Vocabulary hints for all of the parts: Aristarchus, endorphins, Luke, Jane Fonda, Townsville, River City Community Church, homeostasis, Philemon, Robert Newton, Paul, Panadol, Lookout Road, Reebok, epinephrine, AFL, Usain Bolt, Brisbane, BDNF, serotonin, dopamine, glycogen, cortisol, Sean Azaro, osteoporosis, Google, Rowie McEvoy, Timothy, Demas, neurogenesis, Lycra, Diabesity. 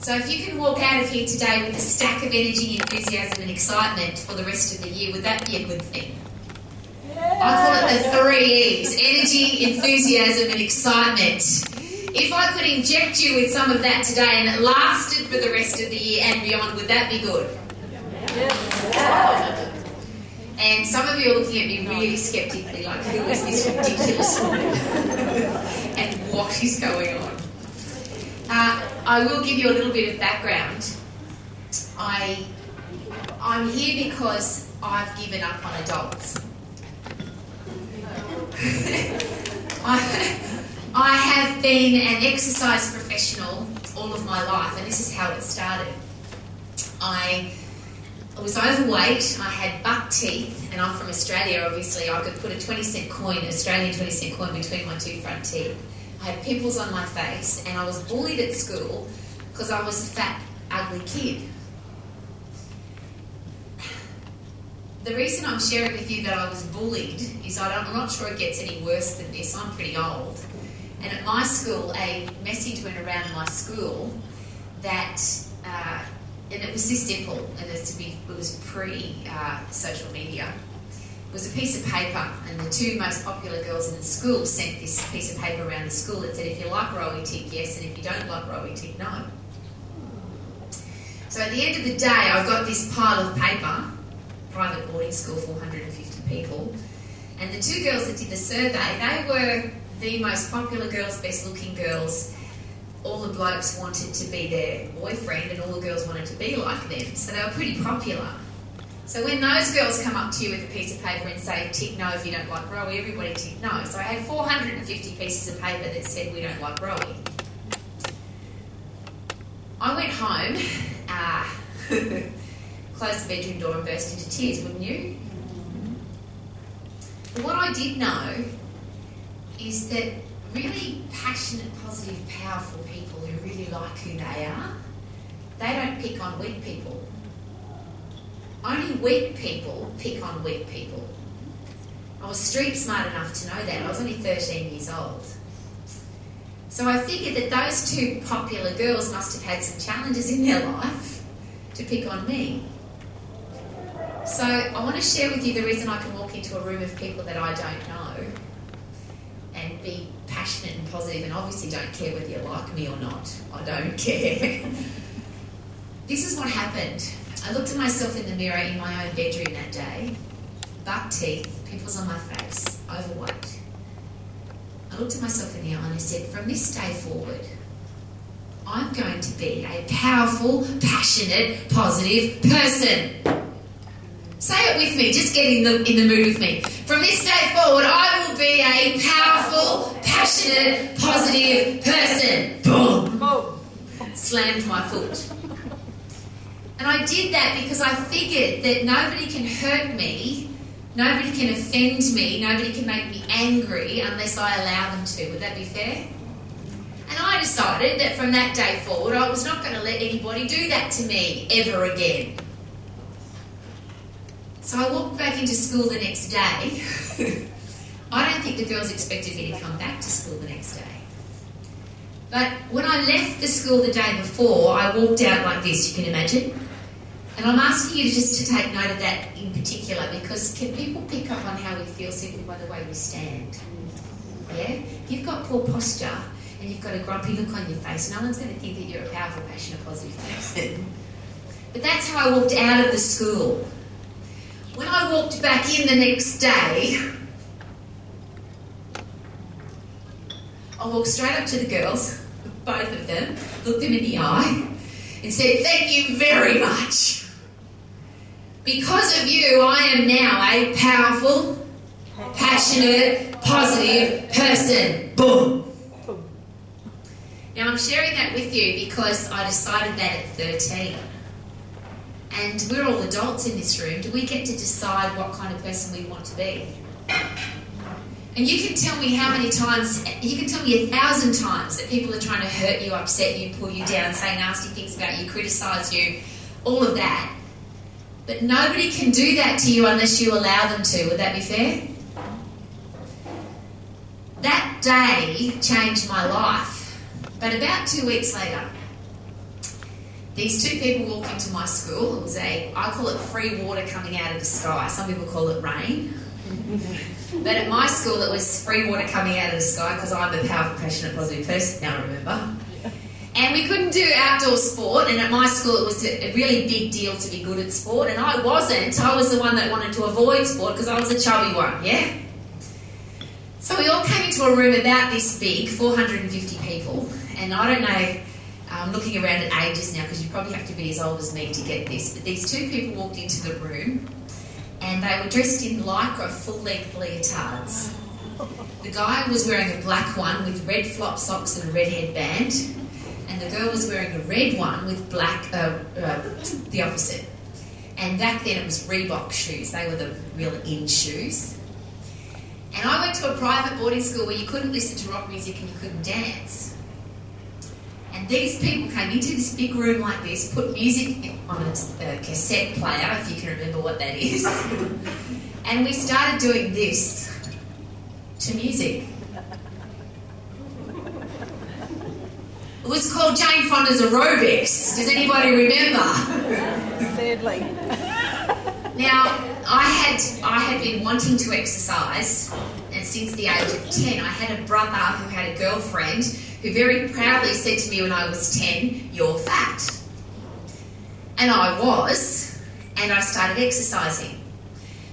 So if you could walk out of here today with a stack of energy, enthusiasm and excitement for the rest of the year, would that be a good thing? Yeah. I call it the 3 E's, energy, enthusiasm and excitement. If I could inject you with some of that today and it lasted for the rest of the year and beyond, would that be good? Yes. Yeah. And some of you are looking at me really sceptically, like, who is this ridiculous woman? And what is going on? I will give you a little bit of background. I'm here because I've given up on adults. I have been an exercise professional all of my life, and this is how it started. I was overweight, I had buck teeth, and I'm from Australia obviously. I could put a 20-cent coin, an Australian 20-cent coin, between my two front teeth. I had pimples on my face, and I was bullied at school because I was a fat, ugly kid. The reason I'm sharing with you that I was bullied is I'm not sure it gets any worse than this. I'm pretty old. And at my school, a message went around my school that... and it was this simple, and it was pre-social media. It was a piece of paper, and the two most popular girls in the school sent this piece of paper around the school that said, if you like Rowie, tick yes, and if you don't like Rowie, tick no. So at the end of the day, I got this pile of paper, private boarding school, 450 people, and the two girls that did the survey, they were the most popular girls, best-looking girls. All the blokes wanted to be their boyfriend and all the girls wanted to be like them, so they were pretty popular. So when those girls come up to you with a piece of paper and say, tick no if you don't like Rowie, everybody tick no. So I had 450 pieces of paper that said we don't like Rowie. I went home, closed the bedroom door and burst into tears, wouldn't you? But what I did know is that really passionate, positive, powerful people who really like who they are, they don't pick on weak people. Only weak people pick on weak people. I was street smart enough to know that. I was only 13 years old. So I figured that those two popular girls must have had some challenges in their life to pick on me. So I want to share with you the reason I can walk into a room of people that I don't know and be passionate and positive, and obviously don't care whether you like me or not. I don't care. This is what happened. I looked at myself in the mirror in my own bedroom that day. Buck teeth, pimples on my face, overweight. I looked at myself in the eye and I said, from this day forward, I'm going to be a powerful, passionate, positive person. Say it with me, just get in the mood with me. From this day forward, I will be a powerful, passionate, positive person. Boom! Oh. Slammed my foot. And I did that because I figured that nobody can hurt me, nobody can offend me, nobody can make me angry unless I allow them to. Would that be fair? And I decided that from that day forward, I was not going to let anybody do that to me ever again. So I walked back into school the next day. I don't think the girls expected me to come back to school the next day. But when I left the school the day before, I walked out like this, you can imagine. And I'm asking you just to take note of that in particular, because can people pick up on how we feel simply by the way we stand? Yeah? You've got poor posture and you've got a grumpy look on your face. No one's going to think that you're a powerful, passionate, positive person. But that's how I walked out of the school. When I walked back in the next day, I walked straight up to the girls, both of them, looked them in the eye and said, thank you very much. Because of you, I am now a powerful, passionate, positive person. Boom. Now, I'm sharing that with you because I decided that at 13. And we're all adults in this room. Do we get to decide what kind of person we want to be? And you can tell me how many times, you can tell me 1,000 times that people are trying to hurt you, upset you, pull you down, say nasty things about you, criticise you, all of that. But nobody can do that to you unless you allow them to. Would that be fair? That day changed my life. But about 2 weeks later, These two people walked into my school. It was a, I call it free water coming out of the sky. Some people call it rain. But at my school, it was free water coming out of the sky because I'm a powerful, passionate, positive person, now remember. And we couldn't do outdoor sport, and at my school it was a really big deal to be good at sport, and I wasn't. I was the one that wanted to avoid sport because I was a chubby one, yeah? So we all came into a room about this big, 450 people, and I don't know, I'm looking around at ages now because you probably have to be as old as me to get this, but these two people walked into the room and they were dressed in lycra full-length leotards. The guy was wearing a black one with red flop socks and a red headband, and the girl was wearing a red one with black, the opposite. And back then it was Reebok shoes. They were the real in shoes. And I went to a private boarding school where you couldn't listen to rock music and you couldn't dance. And these people came into this big room like this, put music on a cassette player, if you can remember what that is. And we started doing this to music. It was called Jane Fonda's aerobics. Does anybody remember? Sadly. Now, I had been wanting to exercise, and since the age of 10, I had a brother who had a girlfriend who very proudly said to me when I was 10, "You're fat." And I was, and I started exercising.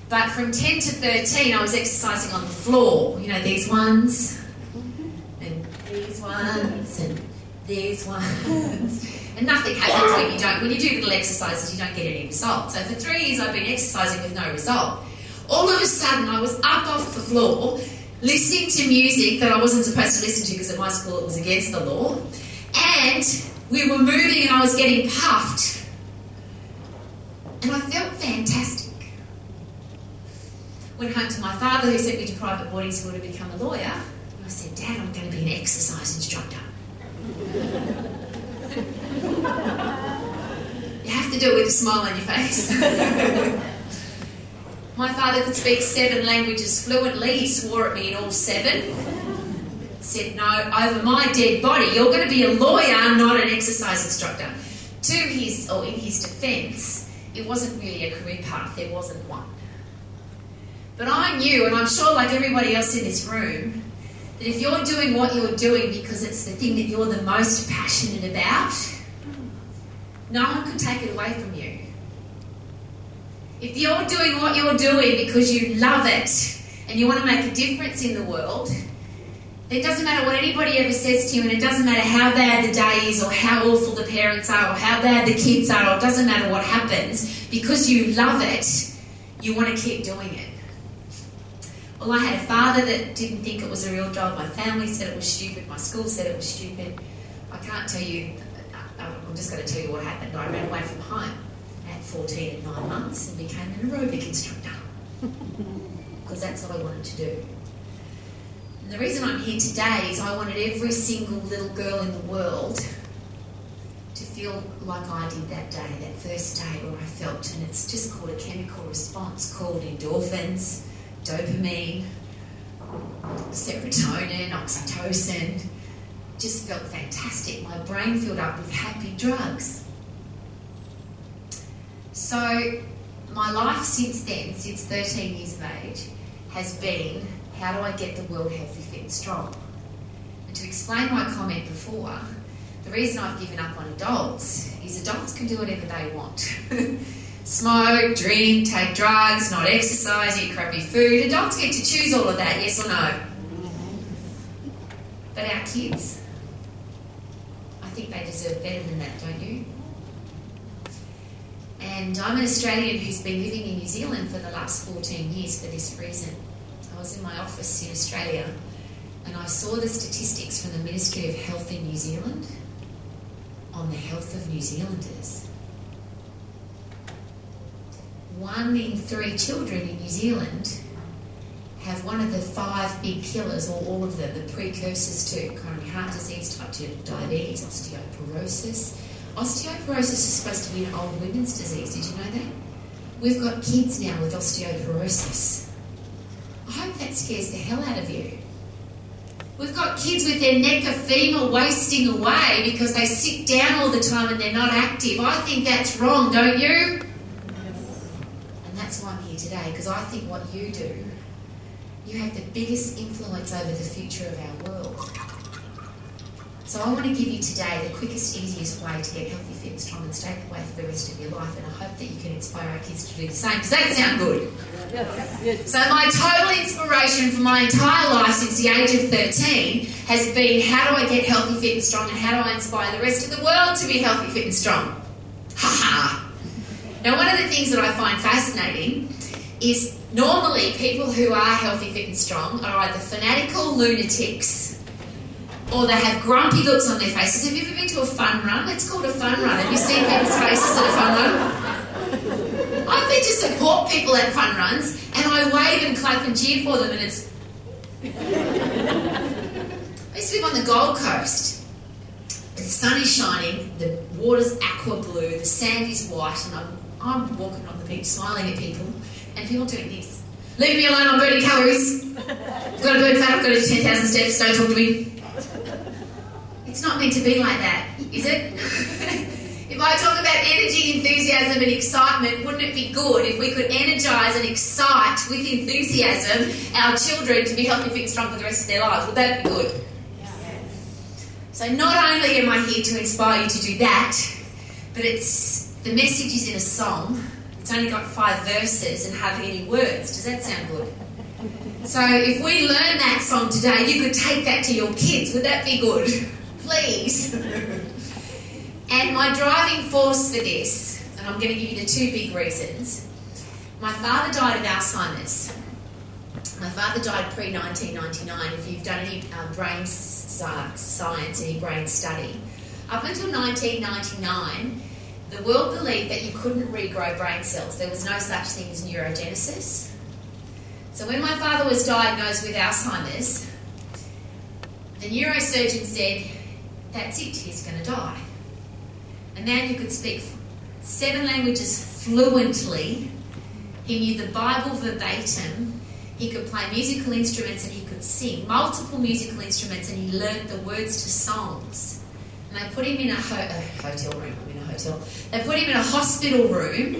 But from 10 to 13, I was exercising on the floor. You know, these ones, and these ones, and these ones, and nothing happens when you don't. When you do little exercises, you don't get any result. So for 3 years, I've been exercising with no result. All of a sudden, I was up off the floor, listening to music that I wasn't supposed to listen to because at my school it was against the law, and we were moving, and I was getting puffed, and I felt fantastic. Went home to my father, who sent me to private boarding school to become a lawyer, and I said, "Dad, I'm going to be an exercise instructor." You have to do it with a smile on your face. My father could speak 7 languages fluently. He swore at me in all 7. Said, "No, over my dead body, you're going to be a lawyer, not an exercise instructor." To his, or in his defence, it wasn't really a career path. There wasn't one. But I knew, and I'm sure like everybody else in this room, that if you're doing what you're doing because it's the thing that you're the most passionate about, no one can take it away from you. If you're doing what you're doing because you love it and you want to make a difference in the world, it doesn't matter what anybody ever says to you, and it doesn't matter how bad the day is or how awful the parents are or how bad the kids are, or it doesn't matter what happens, because you love it, you want to keep doing it. Well, I had a father that didn't think it was a real job. My family said it was stupid. My school said it was stupid. I can't tell you, I'm just going to tell you what happened. I ran away from home at 14 and 9 months and became an aerobic instructor because that's what I wanted to do. And the reason I'm here today is I wanted every single little girl in the world to feel like I did that day, that first day where I felt, and it's just called a chemical response called endorphins, dopamine, serotonin, oxytocin. Just felt fantastic. My brain filled up with happy drugs. So my life since then, since 13 years of age, has been, how do I get the world healthy, fit and strong? And to explain my comment before, the reason I've given up on adults is adults can do whatever they want. Smoke, drink, take drugs, not exercise, eat crappy food. Adults get to choose all of that, yes or no? But our kids, I think they deserve better than that, don't you? And I'm an Australian who's been living in New Zealand for the last 14 years for this reason. I was in my office in Australia and I saw the statistics from the Ministry of Health in New Zealand on the health of New Zealanders. 1 in 3 children in New Zealand have one of the 5 big killers, or all of them, the precursors to coronary heart disease, type 2 diabetes, osteoporosis. Osteoporosis is supposed to be an old women's disease, did you know that? We've got kids now with osteoporosis. I hope that scares the hell out of you. We've got kids with their neck of femur wasting away because they sit down all the time and they're not active. I think that's wrong, don't you? Yes. And that's why I'm here today, because I think what you do, you have the biggest influence over the future of our world. So I want to give you today the quickest, easiest way to get healthy, fit, strong and stay that way for the rest of your life, and I hope that you can inspire our kids to do the same. Does that sound good? Yes, yes. So my total inspiration for my entire life since the age of 13 has been, how do I get healthy, fit and strong, and how do I inspire the rest of the world to be healthy, fit and strong? Ha-ha! Now, one of the things that I find fascinating is normally people who are healthy, fit and strong are either fanatical lunatics, or they have grumpy looks on their faces. Have you ever been to a fun run? It's called a fun run. Have you seen people's faces at a fun run? I've been to support people at fun runs, and I wave and clap and cheer for them, and it's... I used to live on the Gold Coast. The sun is shining, the water's aqua blue, the sand is white, and I'm walking on the beach smiling at people, and people doing this. Leave me alone, I'm burning calories. I've got to burn fat, I've got to do 10,000 steps, don't talk to me. It's not meant to be like that, is it? If I talk about energy, enthusiasm and excitement, wouldn't it be good if we could energise and excite with enthusiasm our children to be healthy, fit and strong for the rest of their lives? Would that be good? Yes. So not only am I here to inspire you to do that, but the message is in a song. It's only got 5 verses and hardly any words. Does that sound good? So if we learn that song today, you could take that to your kids. Would that be good? Please. And my driving force for this, and I'm going to give you the 2 big reasons. My father died of Alzheimer's. My father died pre-1999. If you've done any brain science, any brain study, up until 1999, the world believed that you couldn't regrow brain cells. There was no such thing as neurogenesis. So when my father was diagnosed with Alzheimer's, the neurosurgeon said, that's it, he's going to die. A man who could speak 7 languages fluently, he knew the Bible verbatim, he could play musical instruments and he could sing multiple musical instruments, and he learned the words to songs. And they put him in a hotel room. They put him in a hospital room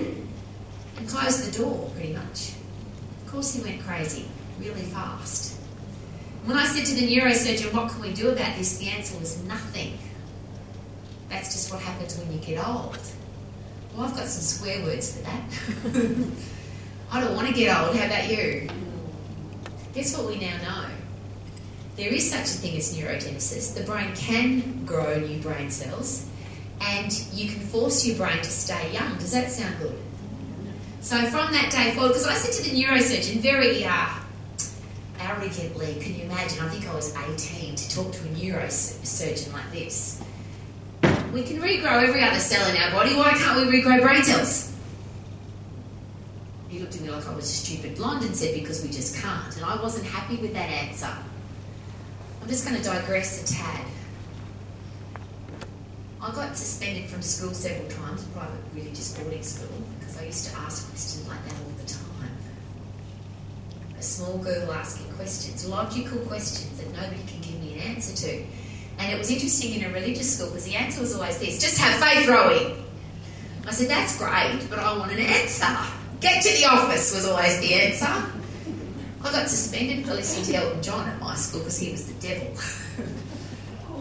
and closed the door, pretty much. Of course he went crazy, really fast. When I said to the neurosurgeon, what can we do about this? The answer was nothing. That's just what happens when you get old. Well, I've got some swear words for that. I don't want to get old. How about you? Guess what we now know? There is such a thing as neurogenesis. The brain can grow new brain cells, and you can force your brain to stay young. Does that sound good? So from that day forward, because I said to the neurosurgeon, very arrogantly, can you imagine? I think I was 18 to talk to a neurosurgeon like this. We can regrow every other cell in our body. Why can't we regrow brain cells? He looked at me like I was a stupid blonde and said, because we just can't. And I wasn't happy with that answer. I'm just going to digress a tad. I got suspended from school several times, private religious boarding school, because I used to ask questions like that all the time. A small girl asking questions, logical questions that nobody can give me an answer to. And it was interesting in a religious school because the answer was always this, just have faith, Rowie. I said, that's great, but I want an answer. Get to the office was always the answer. I got suspended for listening to Elton John at my school because he was the devil.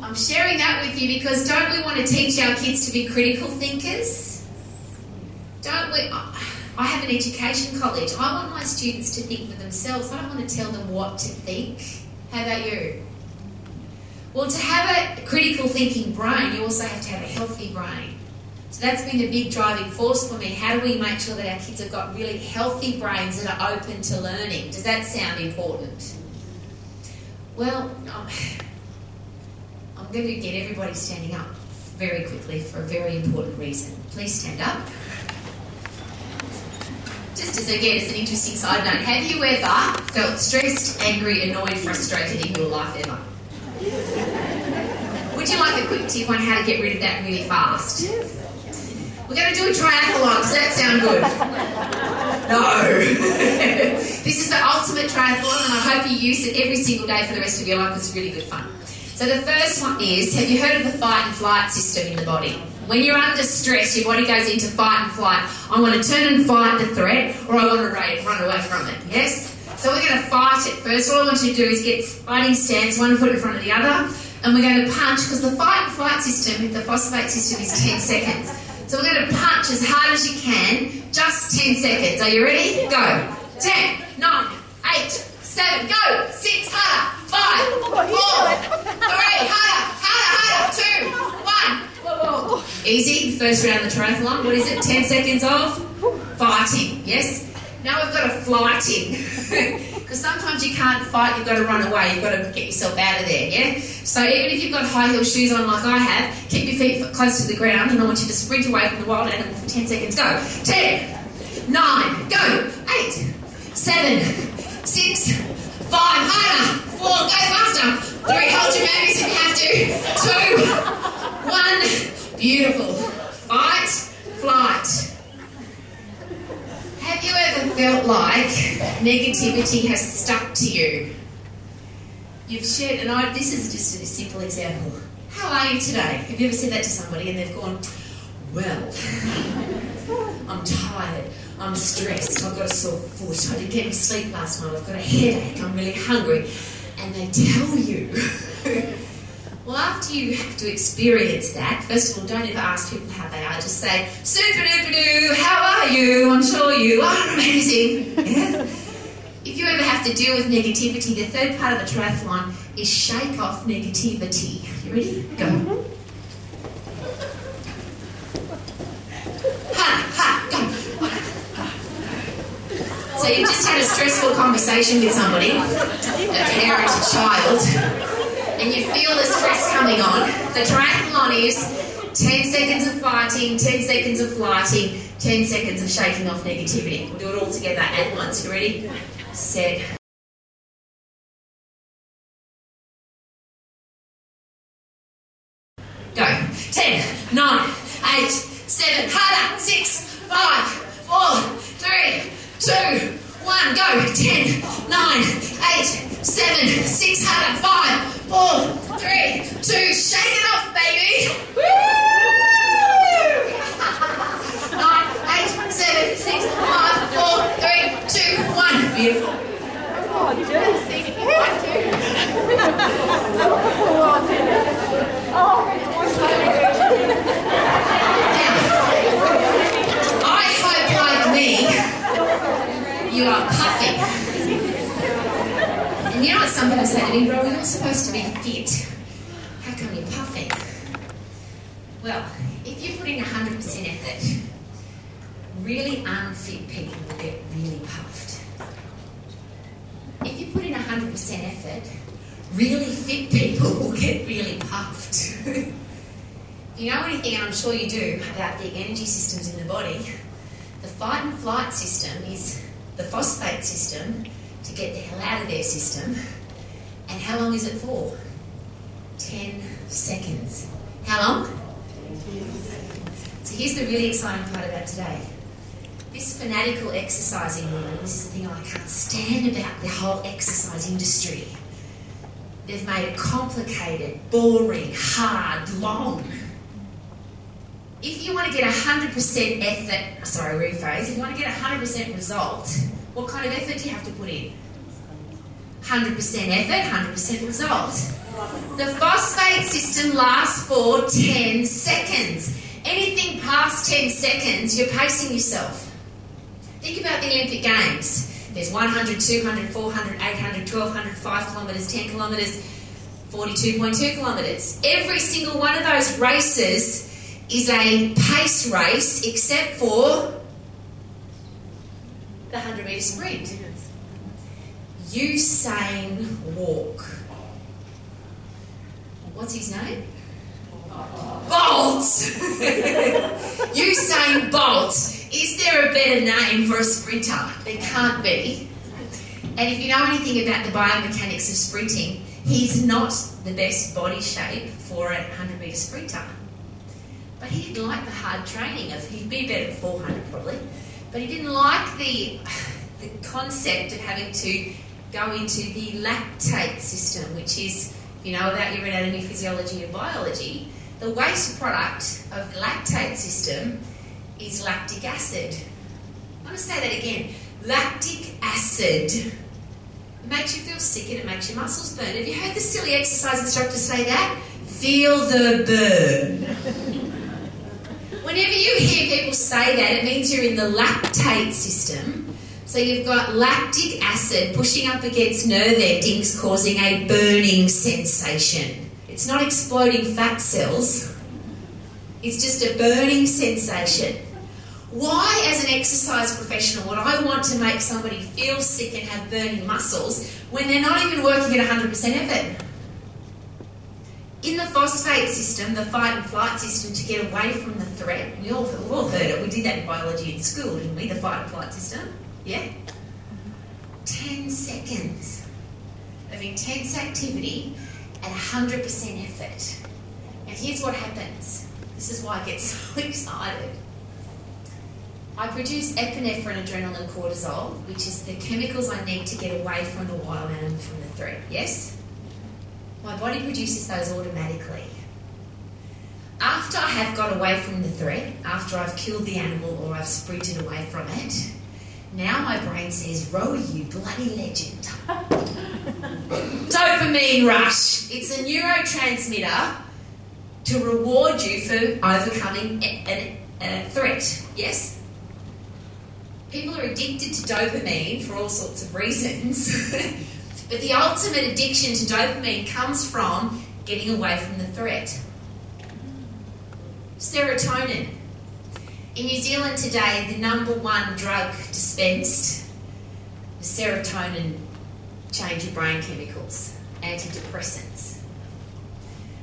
I'm sharing that with you because don't we want to teach our kids to be critical thinkers? Don't we... I have an education college. I want my students to think for themselves. I don't want to tell them what to think. How about you? Well, to have a critical thinking brain, you also have to have a healthy brain. So that's been a big driving force for me. How do we make sure that our kids have got really healthy brains that are open to learning? Does that sound important? Well, I'm going to get everybody standing up very quickly for a very important reason. Please stand up. Just as, again, it's an interesting side note, have you ever felt stressed, angry, annoyed, frustrated in your life ever? Would you like a quick tip on how to get rid of that really fast? We're going to do a triathlon. Does that sound good? No. This is the ultimate triathlon, and I hope you use it every single day for the rest of your life. It's really good fun. So the first one is, have you heard of the fight and flight system in the body? When you're under stress, your body goes into fight and flight. I want to turn and fight the threat, or I want to run away from it. Yes? So we're going to fight it first. All I want you to do is get fighting stance, one foot in front of the other, and we're going to punch, because the fight and flight system, the phosphate system, is 10 seconds. So we're going to punch as hard as you can, just 10 seconds. Are you ready? Go. 10, 9, 8, 7, go. 6, harder. 5, 4, 3, harder, harder, harder, 2, 1. Easy, first round of the triathlon. What is it? 10 seconds of fighting, yes? Now we've got a flighting, because sometimes you can't fight, you've got to run away, you've got to get yourself out of there, yeah? So even if you've got high heel shoes on like I have, keep your feet close to the ground, and I want you to sprint away from the wild animal for 10 seconds. Go. 10, 9, go. 8, 7, 6, 5, harder. 4, go faster. 3, hold your babies if you have to. 2, 1, beautiful. Fight, flight. Have you ever felt like negativity has stuck to you? You've shared, and this is just a simple example. How are you today? Have you ever said that to somebody and they've gone, well, I'm tired, I'm stressed, I've got a sore foot, I didn't get any sleep last night, I've got a headache, I'm really hungry, and they tell you. Well, after you have to experience that, first of all, don't ever ask people how they are. Just say, super duper doo, how are you? I'm sure you are amazing. Yeah? If you ever have to deal with negativity, the third part of the triathlon is shake off negativity. You ready? Go. Ha, ha, go. So you've just had a stressful conversation with somebody, a parent, a child, and you feel the stress coming on. The triathlon is 10 seconds of fighting, 10 seconds of flighting, 10 seconds of shaking off negativity. We'll do it all together at once. You ready? Set. Go. 10, 9, 8, 7, harder, 6, 5, 4, 3, 2, 1, go. 10, 9, 8, 7, 6, harder, 5, 4, 3, 2, shake it off, baby! Woo! 9, 8, 7, 6, 5, 4, 3, 2, 1. Beautiful. Oh, you just seen it. I hope, like me, you are puffing. You know what some people say to me, Rowie, you're supposed to be fit. How come you're puffing? Well, if you put in 100% effort, really unfit people will get really puffed. If you put in 100% effort, really fit people will get really puffed. If you know anything, and I'm sure you do, about the energy systems in the body, the fight and flight system is the phosphate system to get the hell out of their system. And how long is it for? 10 seconds. How long? 10 seconds. So here's the really exciting part about today. This fanatical exercising woman, this is the thing I can't stand about the whole exercise industry. They've made it complicated, boring, hard, long. If you want to get 100% effort, sorry, rephrase, if you want to get 100% result, what kind of effort do you have to put in? 100% effort, 100% result. The phosphate system lasts for 10 seconds. Anything past 10 seconds, you're pacing yourself. Think about the Olympic Games. There's 100, 200, 400, 800, 1200, 5 kilometres, 10 kilometres, 42.2 kilometres. Every single one of those races is a pace race except for the 100-metre sprint. Usain Walk. What's his name? Bolt! Usain Bolt. Is there a better name for a sprinter? There can't be. And if you know anything about the biomechanics of sprinting, he's not the best body shape for a 100-metre sprinter. But he didn't like the hard training. He'd be better at 400 probably. But he didn't like the concept of having to go into the lactate system, which is, you know, about your anatomy, physiology and biology. The waste product of the lactate system is lactic acid. I want to say that again. Lactic acid. It makes you feel sick and it makes your muscles burn. Have you heard the silly exercise instructor say that? Feel the burn. Whenever you hear people say that, it means you're in the lactate system. So you've got lactic acid pushing up against nerve endings, causing a burning sensation. It's not exploding fat cells. It's just a burning sensation. Why, as an exercise professional, would I want to make somebody feel sick and have burning muscles when they're not even working at 100% effort? In the phosphate system, the fight and flight system, to get away from the threat, we've all heard it, we did that in biology in school, didn't we, the fight and flight system? Yeah? 10 seconds of intense activity at 100% effort. Now here's what happens. This is why I get so excited. I produce epinephrine, adrenaline, cortisol, which is the chemicals I need to get away from the wild animal, from the threat, yes? My body produces those automatically. After I have got away from the threat, after I've killed the animal or I've sprinted away from it, now my brain says, Rowie, you bloody legend. Dopamine rush. It's a neurotransmitter to reward you for overcoming a threat, yes? People are addicted to dopamine for all sorts of reasons. But the ultimate addiction to dopamine comes from getting away from the threat. Serotonin. In New Zealand today, the #1 drug dispensed is serotonin, change your brain chemicals, antidepressants.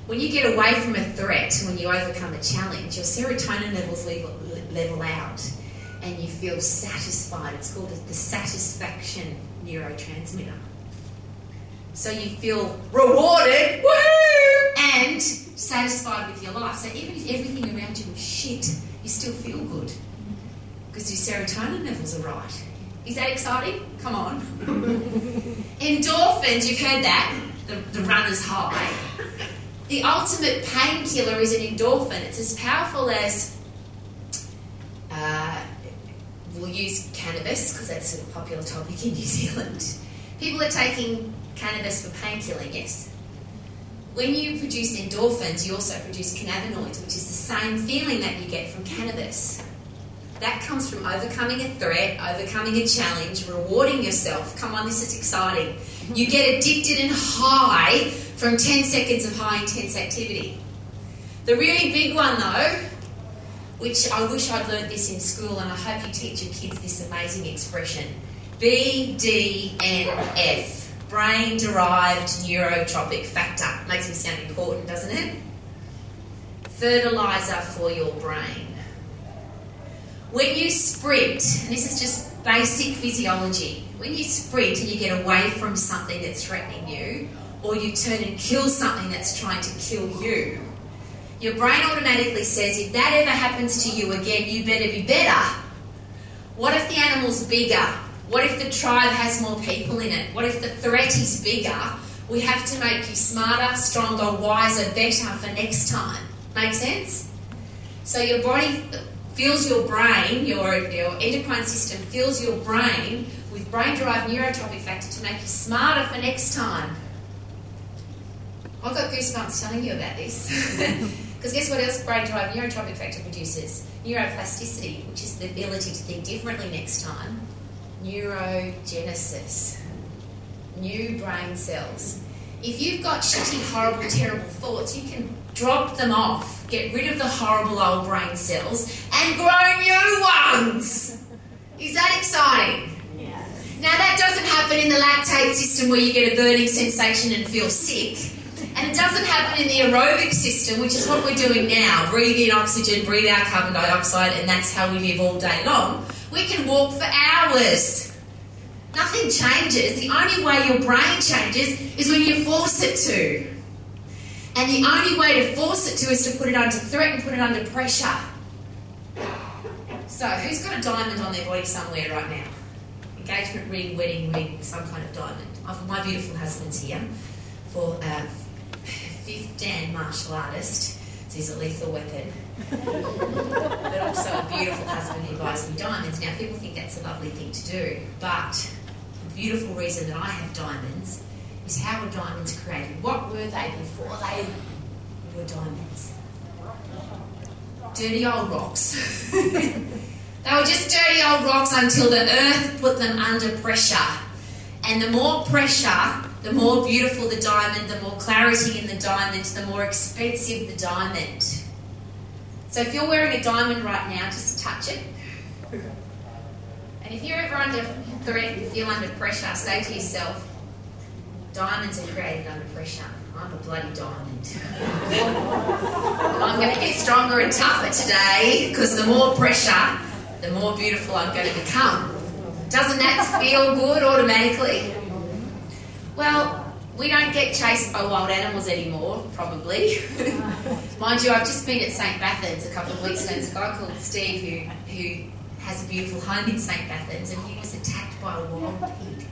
When you get away from a threat, when you overcome a challenge, your serotonin levels level out and you feel satisfied. It's called the satisfaction neurotransmitter. So you feel rewarded, woo, and satisfied with your life. So even if everything around you is shit, you still feel good because your serotonin levels are right. Is that exciting? Come on. Endorphins, you've heard that, the runner's high. The ultimate painkiller is an endorphin. It's as powerful as, we'll use cannabis because that's a popular topic in New Zealand. People are taking cannabis for painkilling, yes. When you produce endorphins, you also produce cannabinoids, which is the same feeling that you get from cannabis. That comes from overcoming a threat, overcoming a challenge, rewarding yourself. Come on, this is exciting. You get addicted and high from 10 seconds of high intense activity. The really big one though, which I wish I'd learned this in school, and I hope you teach your kids this amazing expression, BDNF. Brain-derived neurotropic factor. Makes me sound important, doesn't it? Fertiliser for your brain. When you sprint, and this is just basic physiology, when you sprint and you get away from something that's threatening you, or you turn and kill something that's trying to kill you, your brain automatically says, if that ever happens to you again, you better be better. What if the animal's bigger? What if the tribe has more people in it? What if the threat is bigger? We have to make you smarter, stronger, wiser, better for next time. Make sense? So your body fills your brain, your endocrine system fills your brain with brain-derived neurotropic factor to make you smarter for next time. I've got goosebumps telling you about this. Because guess what else brain-derived neurotropic factor produces? Neuroplasticity, which is the ability to think differently next time. Neurogenesis, new brain cells. If you've got shitty, horrible, terrible thoughts, you can drop them off, get rid of the horrible old brain cells and grow new ones. Is that exciting? Yes. Now that doesn't happen in the lactate system where you get a burning sensation and feel sick. And it doesn't happen in the aerobic system, which is what we're doing now. Breathe in oxygen, breathe out carbon dioxide, and that's how we live all day long. We can walk for hours. Nothing changes. The only way your brain changes is when you force it to. And the only way to force it to is to put it under threat and put it under pressure. So who's got a diamond on their body somewhere right now? Engagement ring, wedding ring, some kind of diamond. My beautiful husband's here for a fifth Dan martial artist, so he's a lethal weapon. But also a beautiful husband who buys me diamonds. Now people think that's a lovely thing to do, but the beautiful reason that I have diamonds is how were diamonds created? What were they before they were diamonds? Dirty old rocks. They were just dirty old rocks until the earth put them under pressure. And the more pressure, the more beautiful the diamond, the more clarity in the diamond, the more expensive the diamond. So if you're wearing a diamond right now, just touch it. And if you're ever under threat, you feel under pressure, say to yourself, diamonds are created under pressure. I'm a bloody diamond. And I'm going to get stronger and tougher today because the more pressure, the more beautiful I'm going to become. Doesn't that feel good automatically? Well, we don't get chased by wild animals anymore, probably. Mind you, I've just been at St Bathans a couple of weeks ago. There's a guy called Steve who has a beautiful home in St Bathans, and he was attacked by a wild pig.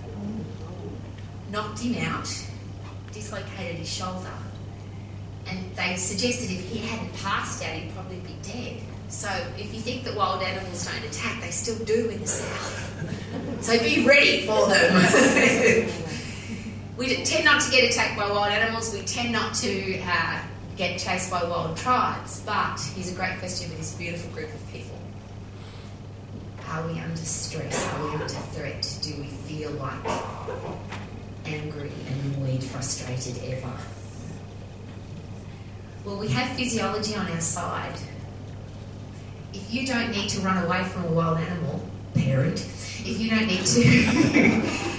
Knocked him out, dislocated his shoulder, and they suggested if he hadn't passed out, he'd probably be dead. So if you think that wild animals don't attack, they still do in the south. So be ready for them. We tend not to get attacked by wild animals. We tend not to get chased by wild tribes. But here's a great question for this beautiful group of people. Are we under stress? Are we under threat? Do we feel like angry, annoyed, frustrated ever? Well, we have physiology on our side. If you don't need to run away from a wild animal, parent, if you don't need to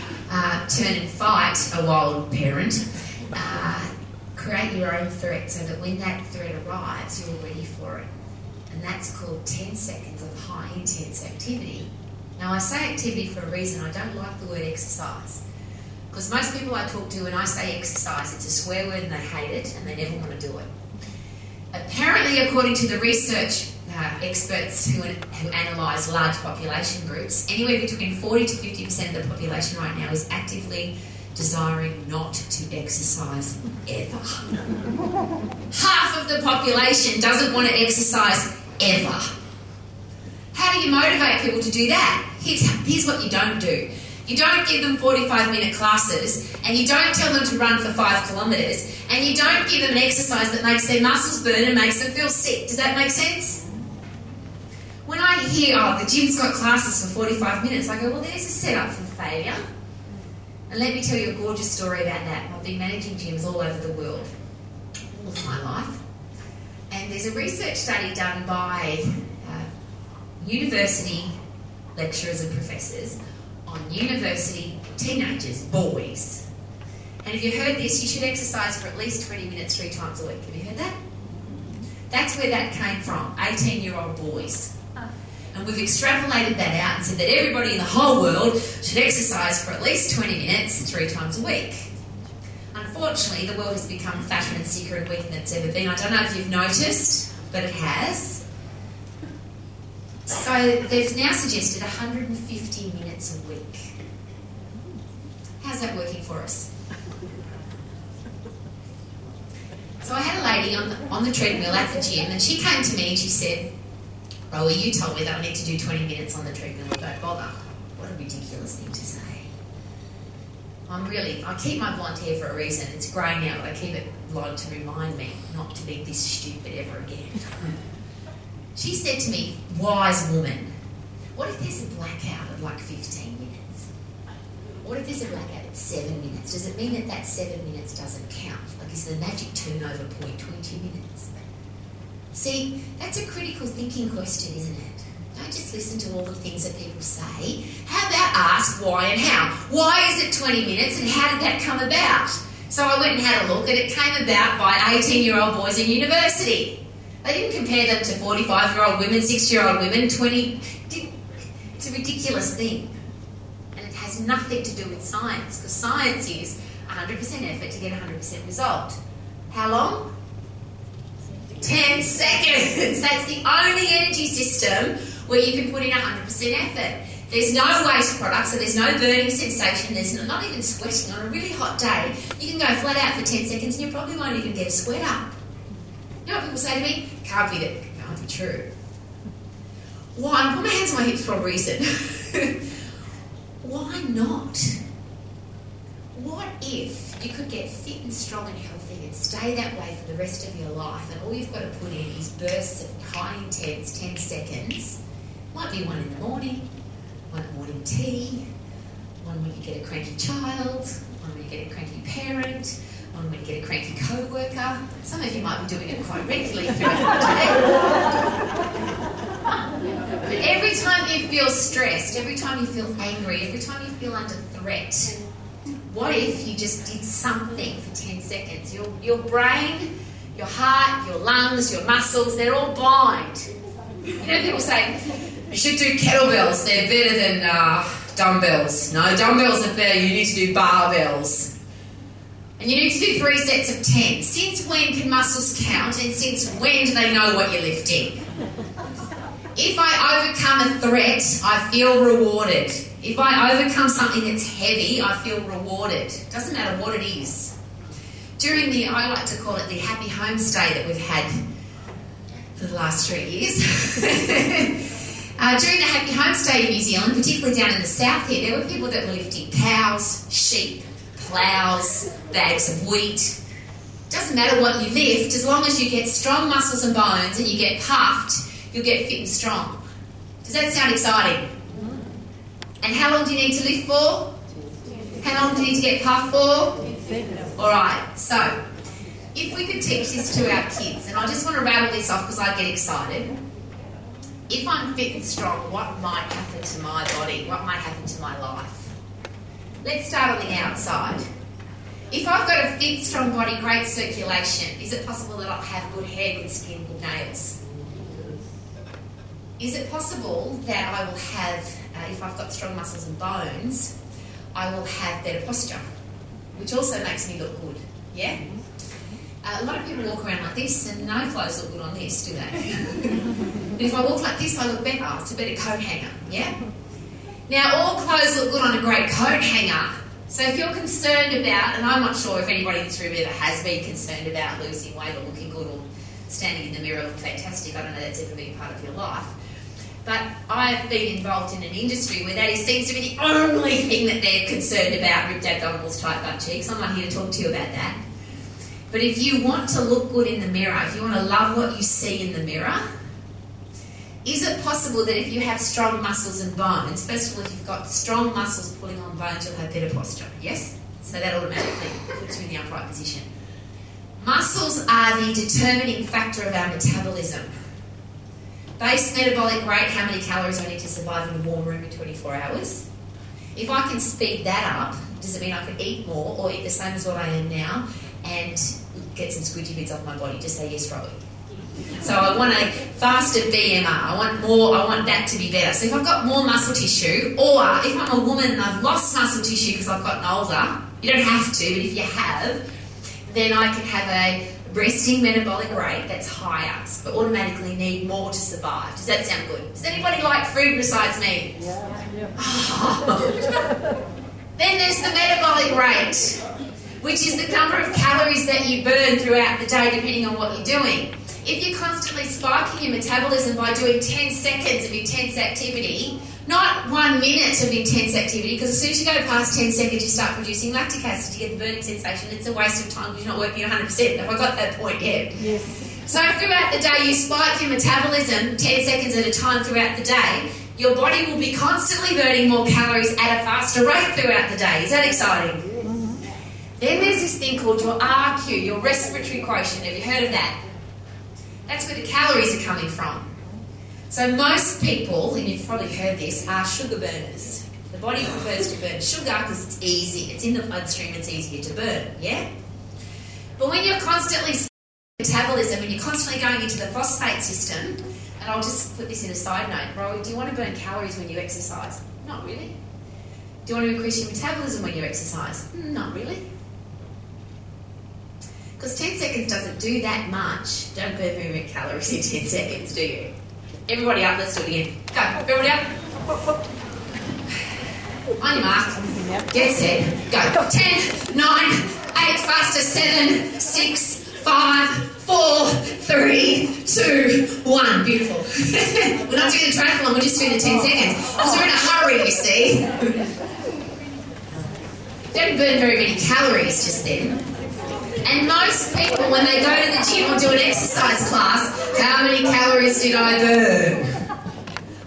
turn and fight a wild parent, create your own threat so that when that threat arrives, you're ready for it. And that's called 10 seconds of high intense activity. Now I say activity for a reason. I don't like the word exercise. Because most people I talk to, when I say exercise, it's a swear word and they hate it and they never want to do it. Apparently, according to the research experts who analyse large population groups, anywhere between 40 to 50% of the population right now is actively desiring not to exercise ever. Half of the population doesn't want to exercise ever. How do you motivate people to do that? Here's what you don't do. You don't give them 45-minute classes, and you don't tell them to run for 5 kilometres, and you don't give them an exercise that makes their muscles burn and makes them feel sick. Does that make sense? When I hear, oh, the gym's got classes for 45 minutes, I go, well, there's a setup for failure. And let me tell you a gorgeous story about that. I've been managing gyms all over the world, all of my life. And there's a research study done by university lecturers and professors on university teenagers, boys. And if you've heard this, you should exercise for at least 20 minutes 3 times a week. Have you heard that? That's where that came from, 18-year-old boys. And we've extrapolated that out and said that everybody in the whole world should exercise for at least 20 minutes 3 times a week. Unfortunately, the world has become fatter and sicker and weaker than it's ever been. I don't know if you've noticed, but it has. So they've now suggested 150 minutes a week. How's that working for us? So I had a lady on the treadmill at the gym, and she came to me and she said, Rowie, you told me that I need to do 20 minutes on the treadmill, don't bother. What a ridiculous thing to say. I keep my blonde hair for a reason. It's grey now, but I keep it blonde to remind me not to be this stupid ever again. She said to me, wise woman, what if there's a blackout at like 15 minutes? What if there's a blackout at 7 minutes? Does it mean that 7 minutes doesn't count? Like, is the magic turnover point 20 minutes? See, that's a critical thinking question, isn't it? Don't just listen to all the things that people say. How about ask why and how? Why is it 20 minutes and how did that come about? So I went and had a look, and it came about by 18-year-old boys in university. They didn't compare them to 45-year-old women, 6-year-old women, 20. It's a ridiculous thing. And it has nothing to do with science, because science is 100% effort to get 100% result. How long? 10 seconds. That's the only energy system where you can put in 100% effort. There's no waste product, so there's no burning sensation. There's not even sweating. On a really hot day, you can go flat out for 10 seconds and you probably won't even get a sweat up. You know what people say to me? Can't be that. Can't be true. Why? I put my hands on my hips for a reason. Why not? What if you could get fit and strong and healthy and stay that way for the rest of your life, and all you've got to put in is bursts of high intense 10 seconds? Might be one in the morning, one at morning tea, one when you get a cranky child, one when you get a cranky parent, one when you get a cranky co-worker. Some of you might be doing it quite regularly throughout the day. But every time you feel stressed, every time you feel angry, every time you feel under threat, what if you just did something for 10 seconds? Your brain, your heart, your lungs, your muscles, they're all blind. You know, people say, you should do kettlebells, they're better than dumbbells. No, dumbbells are better, you need to do barbells. And you need to do 3 sets of 10. Since when can muscles count, and since when do they know what you're lifting? If I overcome a threat, I feel rewarded. If I overcome something that's heavy, I feel rewarded. Doesn't matter what it is. During the, I like to call it the happy homestay that we've had for the last 3 years. During the happy homestay in New Zealand, particularly down in the south here, there were people that were lifting cows, sheep, ploughs, bags of wheat. Doesn't matter what you lift, as long as you get strong muscles and bones and you get puffed, you'll get fit and strong. Does that sound exciting? And how long do you need to lift for? How long do you need to get puffed for? Alright, so if we could teach this to our kids, and I just want to rattle this off because I get excited. If I'm fit and strong, what might happen to my body? What might happen to my life? Let's start on the outside. If I've got a fit, strong body, great circulation, is it possible that I'll have good hair, good skin, good nails? Is it possible that I will have, if I've got strong muscles and bones, I will have better posture, which also makes me look good, yeah? A lot of people walk around like this and no clothes look good on this, do they? But if I walk like this, I look better. It's a better coat hanger, yeah? Now, all clothes look good on a great coat hanger. So if you're concerned about, and I'm not sure if anybody in this room ever has been concerned about losing weight or looking good or standing in the mirror look fantastic, I don't know that's ever been part of your life. But I've been involved in an industry where that seems to be the only thing that they're concerned about, ripped abdominals, tight butt cheeks. I'm not here to talk to you about that. But if you want to look good in the mirror, if you want to love what you see in the mirror, is it possible that if you have strong muscles and bones, first of all, if you've got strong muscles pulling on bones, you'll have better posture, yes? So that automatically puts you in the upright position. Muscles are the determining factor of our metabolism. Base metabolic rate, how many calories I need to survive in a warm room in 24 hours. If I can speed that up, does it mean I could eat more or eat the same as what I am now and get some squidgy bits off my body? Just say yes, Rowie. So I want a faster BMR. I want more. I want that to be better. So if I've got more muscle tissue, or if I'm a woman and I've lost muscle tissue because I've gotten older, you don't have to, but if you have, then I can have a resting metabolic rate that's higher, but automatically need more to survive. Does that sound good? Does anybody like food besides me? Yeah. Oh. Then there's the metabolic rate, which is the number of calories that you burn throughout the day depending on what you're doing. If you're constantly spiking your metabolism by doing 10 seconds of intense activity, not 1 minute of intense activity, because as soon as you go past 10 seconds, you start producing lactic acid, you get the burning sensation. It's a waste of time because you're not working 100%. Have I got that point yet? Yes. So throughout the day, you spike your metabolism 10 seconds at a time throughout the day. Your body will be constantly burning more calories at a faster rate throughout the day. Is that exciting? Yes. Then there's this thing called your RQ, your respiratory quotient. Have you heard of that? That's where the calories are coming from. So most people, and you've probably heard this, are sugar burners. The body prefers to burn sugar because it's easy. It's in the bloodstream, it's easier to burn, yeah? But when you're constantly metabolism and you're constantly going into the phosphate system, and I'll just put this in a side note, Rowie, do you want to burn calories when you exercise? Not really. Do you want to increase your metabolism when you exercise? Not really. Because 10 seconds doesn't do that much. Don't burn very many calories in 10 seconds, do you? Everybody up, let's do it again. Go, everybody up. On your mark, get set, go. 10, 9, 8, faster, 7, 6, 5, 4, 3, 2, 1. Beautiful. We're not doing the triathlon, we're just doing the 10 seconds. Because we're in a hurry, you see. Don't burn very many calories just then. And most people, when they go to the gym or do an exercise class, how many calories did I burn?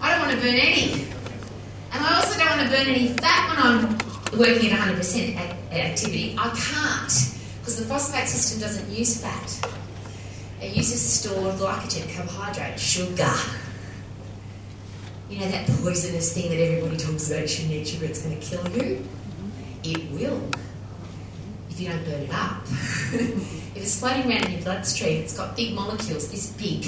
I don't want to burn any. And I also don't want to burn any fat when I'm working at 100% activity. I can't, because the phosphate system doesn't use fat. It uses stored glycogen, carbohydrate, sugar. You know that poisonous thing that everybody talks about, it's your nature, it's going to kill you? It will. If you don't burn it up. If it's floating around in your bloodstream, it's got big molecules, this big,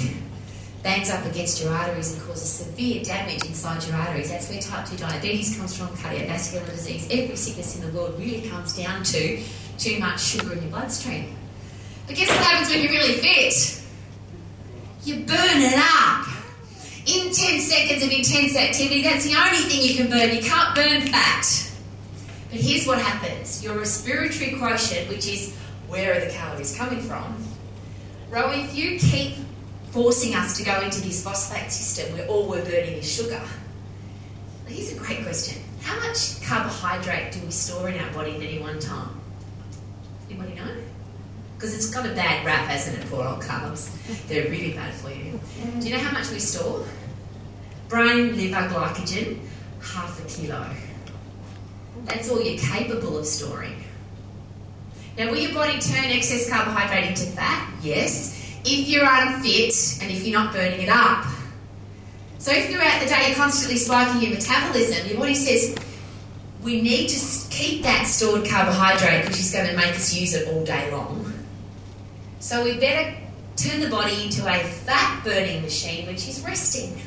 bangs up against your arteries and causes severe damage inside your arteries. That's where type 2 diabetes comes from, cardiovascular disease. Every sickness in the world really comes down to too much sugar in your bloodstream. But guess what happens when you're really fit? You burn it up. In 10 seconds of intense activity, that's the only thing you can burn. You can't burn fat. But here's what happens. Your respiratory quotient, which is where are the calories coming from? Rowie, if you keep forcing us to go into this phosphate system where all we're burning is sugar, here's a great question. How much carbohydrate do we store in our body at any one time? Anybody know? Because it's got a bad rap, hasn't it, poor old carbs? They're really bad for you. Do you know how much we store? Brain, liver, glycogen, 1/2 kilo. That's all you're capable of storing. Now, will your body turn excess carbohydrate into fat? Yes. If you're unfit and if you're not burning it up. So if throughout the day you're constantly spiking your metabolism, your body says, we need to keep that stored carbohydrate because it's going to make us use it all day long. So we better turn the body into a fat-burning machine, which is resting.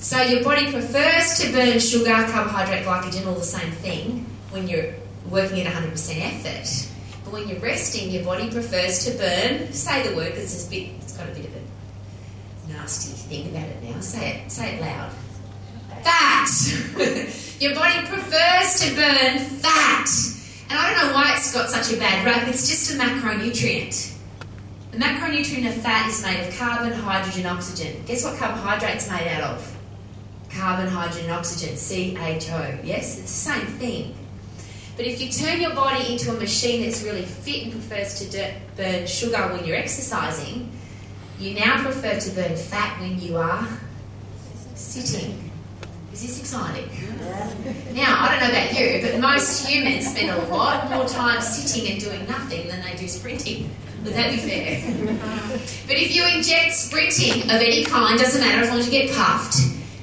So your body prefers to burn sugar, carbohydrate, glycogen, all the same thing when you're working at 100% effort. But when you're resting, your body prefers to burn, say the word because it's got a bit of a nasty thing about it now. Say it loud. Fat! Your body prefers to burn fat. And I don't know why it's got such a bad rap. It's just a macronutrient. The macronutrient of fat is made of carbon, hydrogen, oxygen. Guess what carbohydrate's made out of? Carbon, hydrogen, oxygen, CHO. Yes, it's the same thing. But if you turn your body into a machine that's really fit and prefers to burn sugar when you're exercising, you now prefer to burn fat when you are sitting. Is this exciting? Now, I don't know about you, but most humans spend a lot more time sitting and doing nothing than they do sprinting. Would that be fair? But if you inject sprinting of any kind, doesn't matter as long as you get puffed,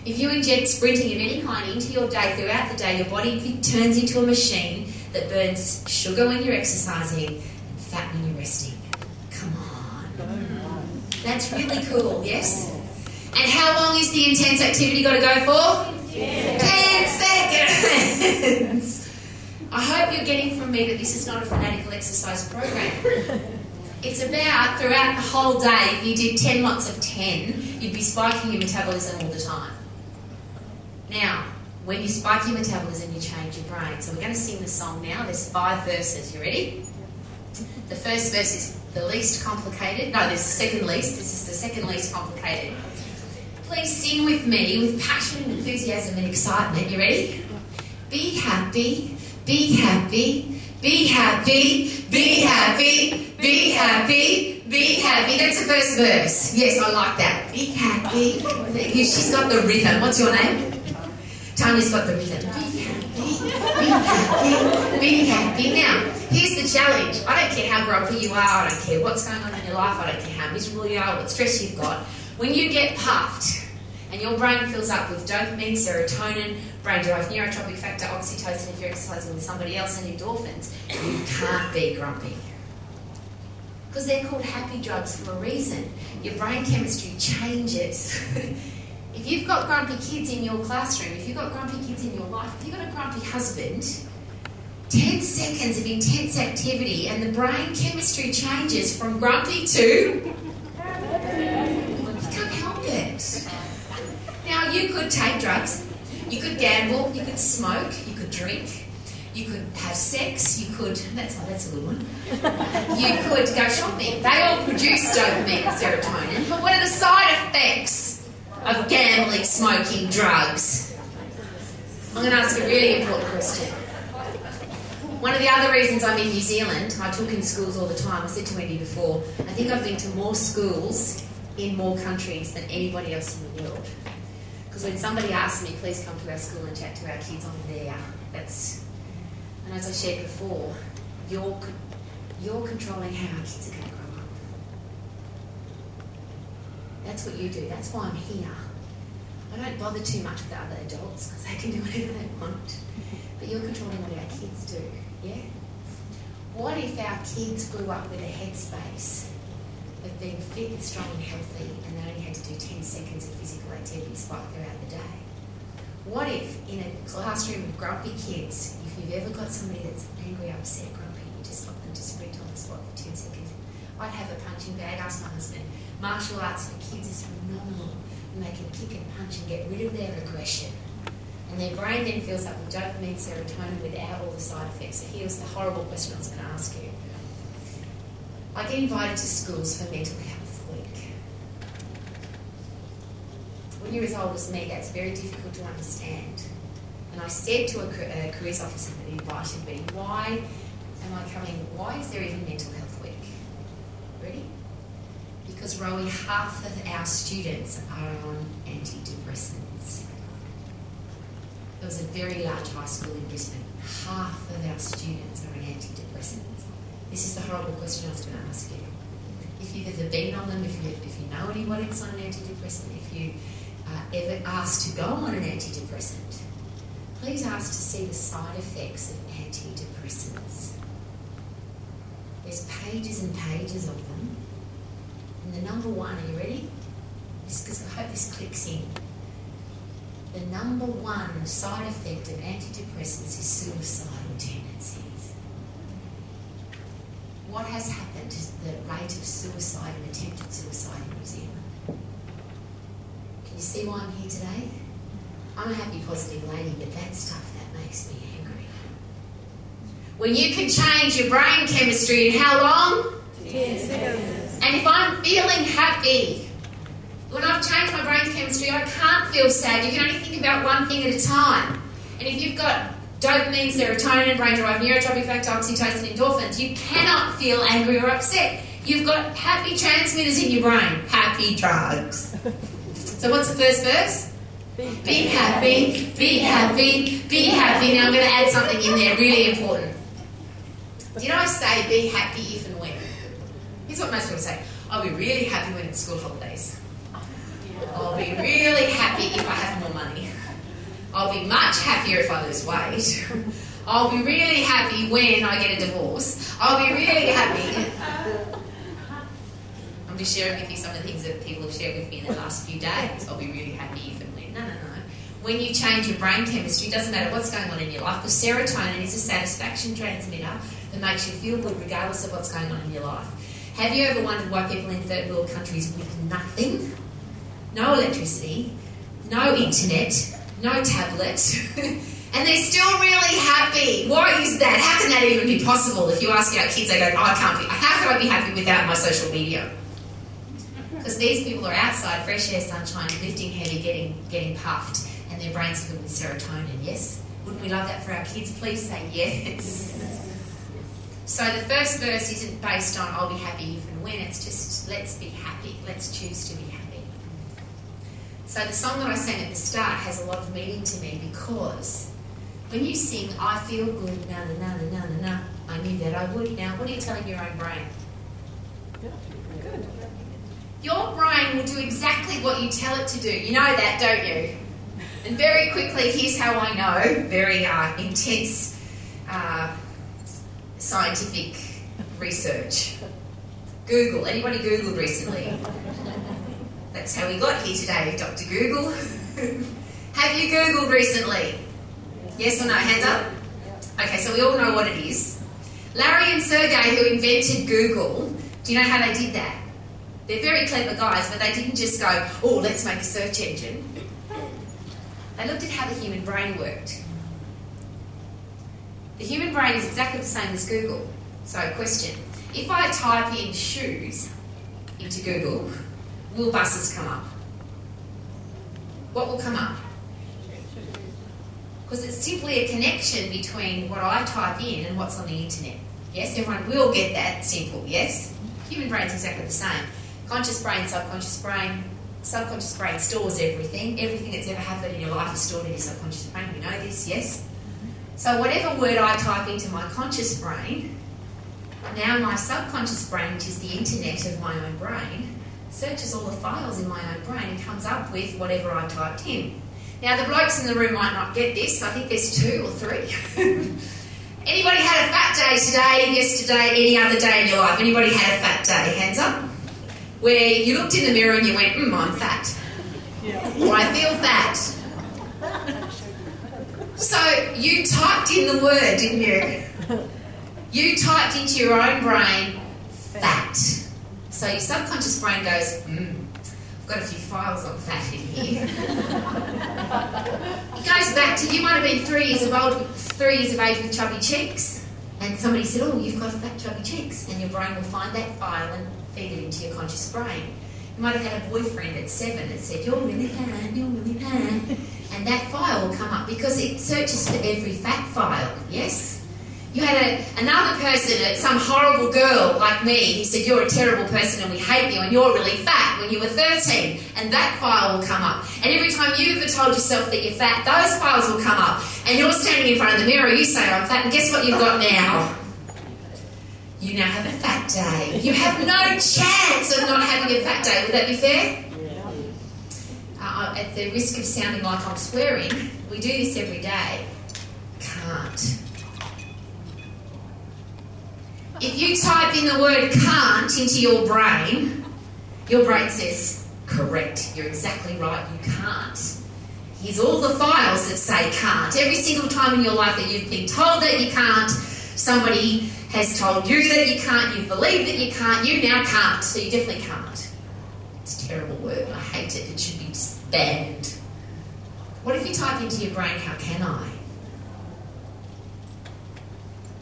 if you inject sprinting of any kind into your day, throughout the day, your body turns into a machine that burns sugar when you're exercising and fat when you're resting. Come on. That's really cool, yes? And how long is the intense activity got to go for? 10 seconds. I hope you're getting from me that this is not a fanatical exercise program. It's about throughout the whole day, if you did 10 lots of 10, you'd be spiking your metabolism all the time. Now, when you spike your metabolism, you change your brain. So we're going to sing the song now. There's 5 verses. You ready? The first verse is the least complicated. No, there's the second least. This is the second least complicated. Please sing with me with passion, enthusiasm and excitement. You ready? Be happy, be happy, be happy, be happy. Be happy, be happy. That's the first verse. Yes, I like that. Be happy. Thank you. She's got the rhythm. What's your name? Tanya's got the rhythm. Be happy, be happy, be happy. Now, here's the challenge. I don't care how grumpy you are. I don't care what's going on in your life. I don't care how miserable you are, what stress you've got. When you get puffed and your brain fills up with dopamine, serotonin, brain-derived neurotrophic factor, oxytocin if you're exercising with somebody else, and endorphins, you can't be grumpy. Because they're called happy drugs for a reason. Your brain chemistry changes. If you've got grumpy kids in your classroom, if you've got grumpy kids in your life, if you've got a grumpy husband, 10 seconds of intense activity and the brain chemistry changes from grumpy to... You can't help it. Now, you could take drugs, you could gamble, you could smoke, you could drink, you could have sex, you could... That's a good one. You could go shopping. They all produce dopamine and serotonin. But what are the side effects of gambling, smoking, drugs? I'm going to ask a really important question. One of the other reasons I'm in New Zealand, I talk in schools all the time, I said to Wendy before, I think I've been to more schools in more countries than anybody else in the world. Because when somebody asks me, please come to our school and chat to our kids, I'm there. That's, and as I shared before, you're controlling how our kids are going to grow up. That's what you do, that's why I'm here. I don't bother too much with the other adults because they can do whatever they want. But you're controlling what our kids do, yeah? What if our kids grew up with a headspace of being fit and strong and healthy and they only had to do 10 seconds of physical activity spike throughout the day? What if in a classroom of grumpy kids, if you've ever got somebody that's angry, upset, grumpy, you just want them to sprint on the spot for 10 seconds? I'd have a punching bag, ask my husband. Martial arts for kids is phenomenal. And they can kick and punch and get rid of their aggression. And their brain then fills up with dopamine, serotonin without all the side effects. So here's the horrible question I was going to ask you. I get invited to schools for Mental Health Week. When you're as old as me, that's very difficult to understand. And I said to a careers officer that invited me, why am I coming? Why is there even Mental Health Week? Ready? Because, Rowie, half of our students are on antidepressants. There was a very large high school in Brisbane. Half of our students are on antidepressants. This is the horrible question I was going to ask you. If you've ever been on them, if you know anybody that's on an antidepressant, if you are ever asked to go on an antidepressant, please ask to see the side effects of antidepressants. There's pages and pages of them. And the number one, are you ready? Because I hope this clicks in. The number one side effect of antidepressants is suicidal tendencies. What has happened to the rate of suicide and attempted suicide in New Zealand? Can you see why I'm here today? I'm a happy, positive lady, but that stuff, that makes me angry. When you can change your brain chemistry in how long? 10 seconds. And if I'm feeling happy, when I've changed my brain chemistry, I can't feel sad. You can only think about one thing at a time. And if you've got dopamine, serotonin, brain-derived neurotrophic factor, oxytocin, endorphins, you cannot feel angry or upset. You've got happy transmitters in your brain. Happy drugs. So what's the first verse? Be happy, be happy, be happy. Now I'm going to add something in there really important. Did I say be happy if and when? Here's what most people say. I'll be really happy when it's school holidays. I'll be really happy if I have more money. I'll be much happier if I lose weight. I'll be really happy when I get a divorce. I'll be really happy. I'm just sharing with you some of the things that people have shared with me in the last few days. I'll be really happy if and when. No, no, no. When you change your brain chemistry, it doesn't matter what's going on in your life, because serotonin is a satisfaction transmitter that makes you feel good regardless of what's going on in your life. Have you ever wondered why people in third world countries with nothing, no electricity, no internet, no tablet, and they're still really happy? Why is that? How can that even be possible? If you ask our kids, they go, oh, I can't be, how can I be happy without my social media? Because these people are outside, fresh air, sunshine, lifting heavy, getting puffed, and their brains filled with serotonin, yes? Wouldn't we love that for our kids? Please say yes. So the first verse isn't based on I'll be happy if and when, it's just let's be happy, let's choose to be happy. So the song that I sang at the start has a lot of meaning to me because when you sing I feel good, na na na na na na, I knew that I would. Now what are you telling your own brain? Good. Your brain will do exactly what you tell it to do. You know that, don't you? And very quickly, here's how I know, very intense scientific research. Google. Anybody Googled recently? That's how we got here today, Dr. Google. Have you Googled recently? Yes or no? Hands up? Okay, so we all know what it is. Larry and Sergey, who invented Google, do you know how they did that? They're very clever guys, but they didn't just go, oh, let's make a search engine. They looked at how the human brain worked. The human brain is exactly the same as Google. So, question. If I type in shoes into Google, will buses come up? What will come up? Because it's simply a connection between what I type in and what's on the internet. Yes, everyone will get that simple, yes? Human brain's exactly the same. Conscious brain, subconscious brain. Subconscious brain stores everything. Everything that's ever happened in your life is stored in your subconscious brain. We know this, yes? So whatever word I type into my conscious brain, now my subconscious brain, which is the internet of my own brain, searches all the files in my own brain and comes up with whatever I typed in. Now, the blokes in the room might not get this. I think there's 2 or 3. Anybody had a fat day today, yesterday, any other day in your life? Anybody had a fat day? Hands up. Where you looked in the mirror and you went, I'm fat. Yeah. Or I feel fat. So you typed in the word, didn't you? You typed into your own brain, fat. So your subconscious brain goes, I've got a few files on fat in here. It goes back to, you might have been 3 years of age with chubby cheeks, and somebody said, oh, you've got fat chubby cheeks, and your brain will find that file and feed it into your conscious brain. You might have had a boyfriend at 7 that said, you're really fat, and that file will come up because it searches for every fat file, yes? You had another person, some horrible girl like me, who said, you're a terrible person and we hate you and you're really fat when you were 13. And that file will come up. And every time you've ever told yourself that you're fat, those files will come up. And you're standing in front of the mirror, you say, I'm fat, and guess what you've got now? You now have a fat day. You have no chance of not having a fat day. Would that be fair? Yeah. At the risk of sounding like I'm swearing, we do this every day. Can't. If you type in the word can't into your brain says, correct, you're exactly right, you can't. Here's all the files that say can't. Every single time in your life that you've been told that you can't, somebody has told you that you can't, you believe that you can't, you now can't, so you definitely can't. It's a terrible word, I hate it, it should be just banned. What if you type into your brain, how can I?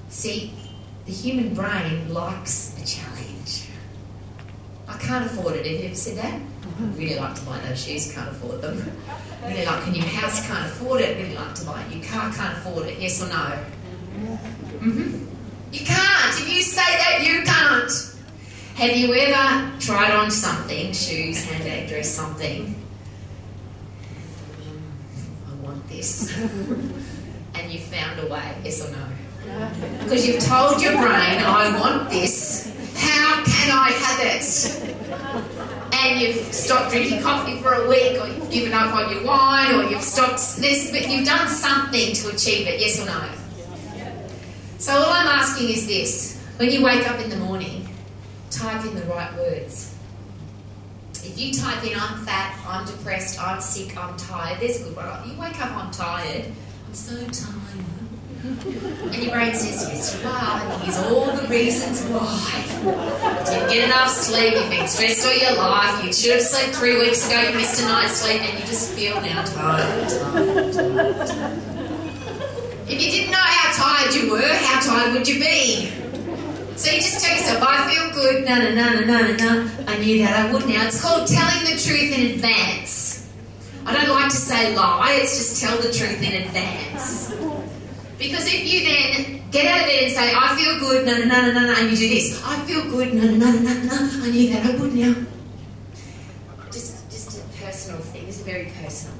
See, the human brain likes a challenge. I can't afford it. Have you ever said that? I really like to buy those shoes, can't afford them. I really like a new house, can't afford it. I really like to buy a new car, can't afford it. Yes or no? You can't. If you say that, you can't. Have you ever tried on something, shoes, handbag, dress, something? I want this. And you found a way. Yes or no? Because you've told your brain, I want this, how can I have it? And you've stopped drinking coffee for a week, or you've given up on your wine, or you've stopped this, but you've done something to achieve it, yes or no? So all I'm asking is this, when you wake up in the morning, type in the right words. If you type in, I'm fat, I'm depressed, I'm sick, I'm tired, there's a good one. You wake up, I'm tired, I'm so tired. And your brain says, yes you are, and here's all the reasons why. Didn't get enough sleep, you've been stressed all your life, you should have slept 3 weeks ago, you missed a night's sleep, and you just feel now tired. If you didn't know how tired you were, how tired would you be? So you just tell yourself, I feel good, no, I knew that I would now. It's called telling the truth in advance. I don't like to say lie, it's just tell the truth in advance. Because if you then get out of bed and say, I feel good, no, and you do this, I feel good, no, I knew that I would now. Just a personal thing, it's very personal.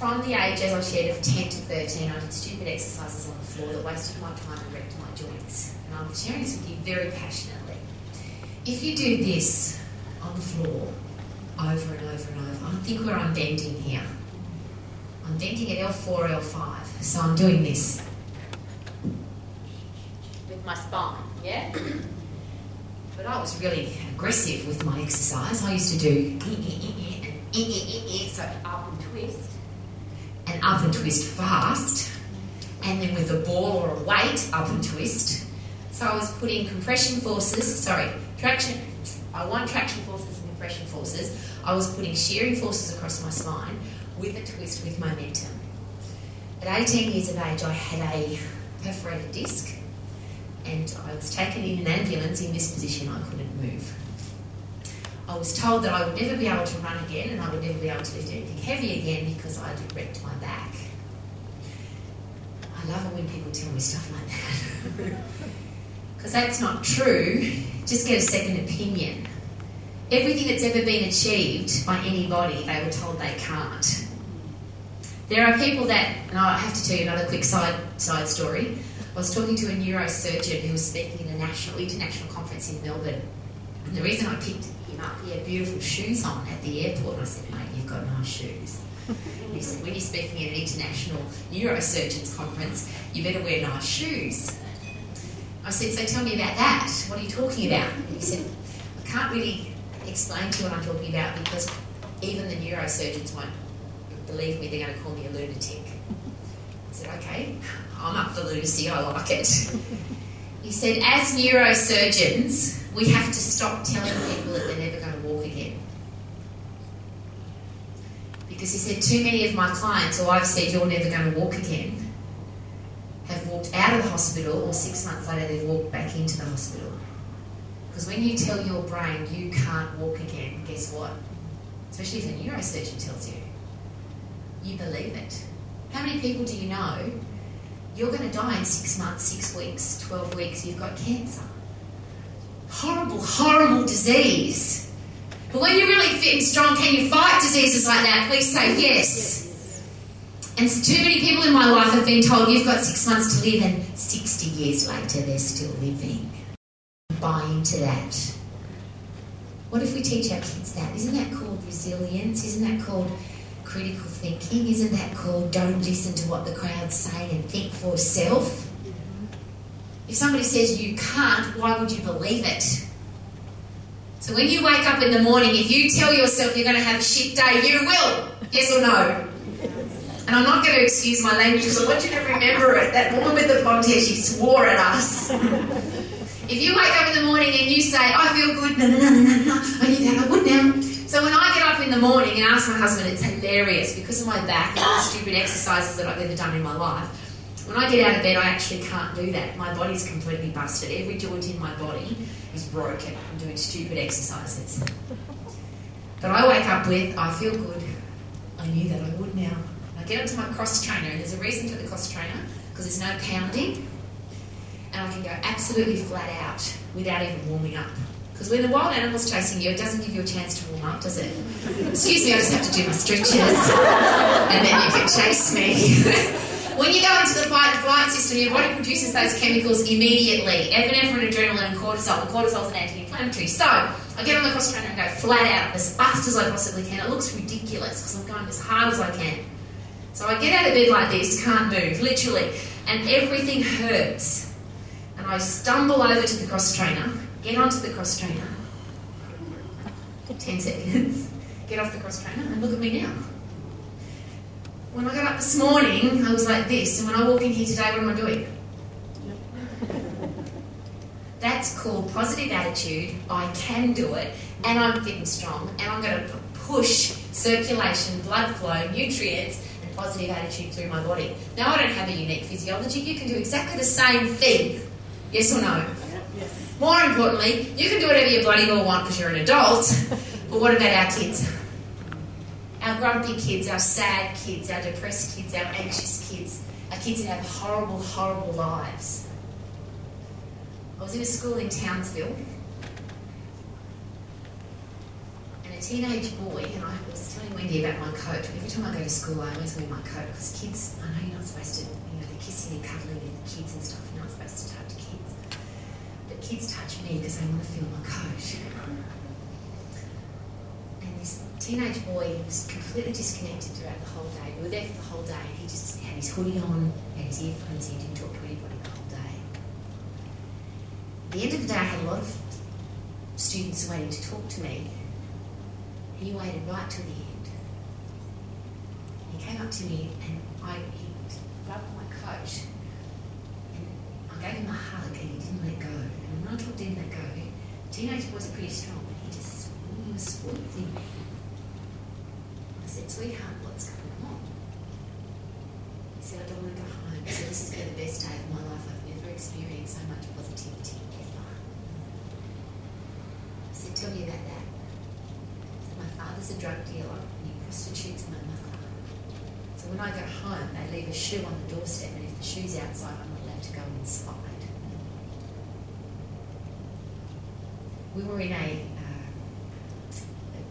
From the age, as I shared, of 10 to 13, I did stupid exercises on the floor that wasted my time and wrecked my joints. And I'm sharing this with you very passionately. If you do this on the floor, over and over and over, I think we're unbending here. I'm denting at L4, L5, so I'm doing this with my spine, yeah? But I was really aggressive with my exercise. I used to do so up and twist fast, and then with a ball or a weight up and twist. So I was putting traction forces and compression forces. I was putting shearing forces across my spine with a twist with momentum. At 18 years of age, I had a perforated disc and I was taken in an ambulance in this position. I couldn't move. I was told that I would never be able to run again and I would never be able to lift anything heavy again because I had wrecked my back. I love it when people tell me stuff like that. Because that's not true. Just get a second opinion. Everything that's ever been achieved by anybody, they were told they can't. There are people that, and I have to tell you another quick side story. I was talking to a neurosurgeon who was speaking at a international conference in Melbourne. And the reason I picked him up, he had beautiful shoes on at the airport. And I said, mate, you've got nice shoes. And he said, when you're speaking at an international neurosurgeons conference, you better wear nice shoes. I said, so tell me about that. What are you talking about? And he said, I can't really explain to you what I'm talking about because even the neurosurgeons won't believe me, they're going to call me a lunatic. I said, okay, I'm up for lunacy, I like it. He said, as neurosurgeons, we have to stop telling people that they're never going to walk again. Because he said, too many of my clients, who I've said, you're never going to walk again, have walked out of the hospital, or 6 months later they've walked back into the hospital. Because when you tell your brain you can't walk again, guess what? Especially if a neurosurgeon tells you, you believe it. How many people do you know, you're going to die in 6 months, 6 weeks, 12 weeks, you've got cancer. Horrible, horrible disease. But when you're really fit and strong, can you fight diseases like that? Please say yes. And too many people in my life have been told you've got 6 months to live and 60 years later they're still living. Buy into that. What if we teach our kids that? Isn't that called resilience? Isn't that called critical thinking? Isn't that called don't listen to what the crowd's saying and think for yourself? If somebody says you can't, why would you believe it? So when you wake up in the morning, if you tell yourself you're going to have a shit day, you will. Yes or no? And I'm not going to excuse my language because I want you to remember it. That woman with the blonde hair, she swore at us. If you wake up in the morning and you say, I feel good, no, no, no, no, no, I need that, I would now. So when I get up in the morning and ask my husband, it's hilarious because of my back and the stupid exercises that I've ever done in my life. When I get out of bed, I actually can't do that. My body's completely busted. Every joint in my body is broken. I'm doing stupid exercises. But I wake up with, I feel good. I knew that I would now. I get onto my cross trainer, and there's a reason for the cross trainer, because there's no pounding. And I can go absolutely flat out without even warming up. Because when the wild animal's chasing you, it doesn't give you a chance to warm up, does it? Excuse me, I just have to do my stretches, and then you can chase me. When you go into the fight and flight system, your body produces those chemicals immediately. Epinephrine, adrenaline and cortisol. And cortisol's an anti-inflammatory. So, I get on the cross trainer and go flat out, as fast as I possibly can. It looks ridiculous because I'm going as hard as I can. So I get out of bed like this, can't move, literally. And everything hurts. And I stumble over to the cross trainer, get onto the cross trainer. 10 seconds. Get off the cross trainer and look at me now. When I got up this morning, I was like this, and when I walk in here today, what am I doing? That's called positive attitude, I can do it, and I'm fit and strong, and I'm going to push circulation, blood flow, nutrients, and positive attitude through my body. Now, I don't have a unique physiology. You can do exactly the same thing, yes or no? Yes. More importantly, you can do whatever you bloody well want because you're an adult, but what about our kids? Our grumpy kids, our sad kids, our depressed kids, our anxious kids, our kids that have horrible, horrible lives. I was in a school in Townsville, and a teenage boy, and I was telling Wendy about my coat. Every time I go to school, I always wear my coat, because kids, I know you're not supposed to, you know, they're kissing and cuddling and kids and stuff, you're not supposed to touch kids. But kids touch me because they want to feel my coat. Teenage boy was completely disconnected throughout the whole day. We were there for the whole day. He just had his hoodie on, had his earphones, he didn't talk to anybody the whole day. At the end of the day, I had a lot of students waiting to talk to me. He waited right till the end. he came up to me and he grabbed my coat and I gave him a hug and he didn't let go. And when I talked didn't let go, teenage boys are pretty strong, and he just swung with him. I said, sweetheart, what's going on? He said, I don't want to go home. He said, this has been the best day of my life. I've never experienced so much positivity ever. I said, tell me about that. Said, my father's a drug dealer and he prostitutes my mother. So when I go home, they leave a shoe on the doorstep, and if the shoe's outside, I'm not allowed to go inside. We were in an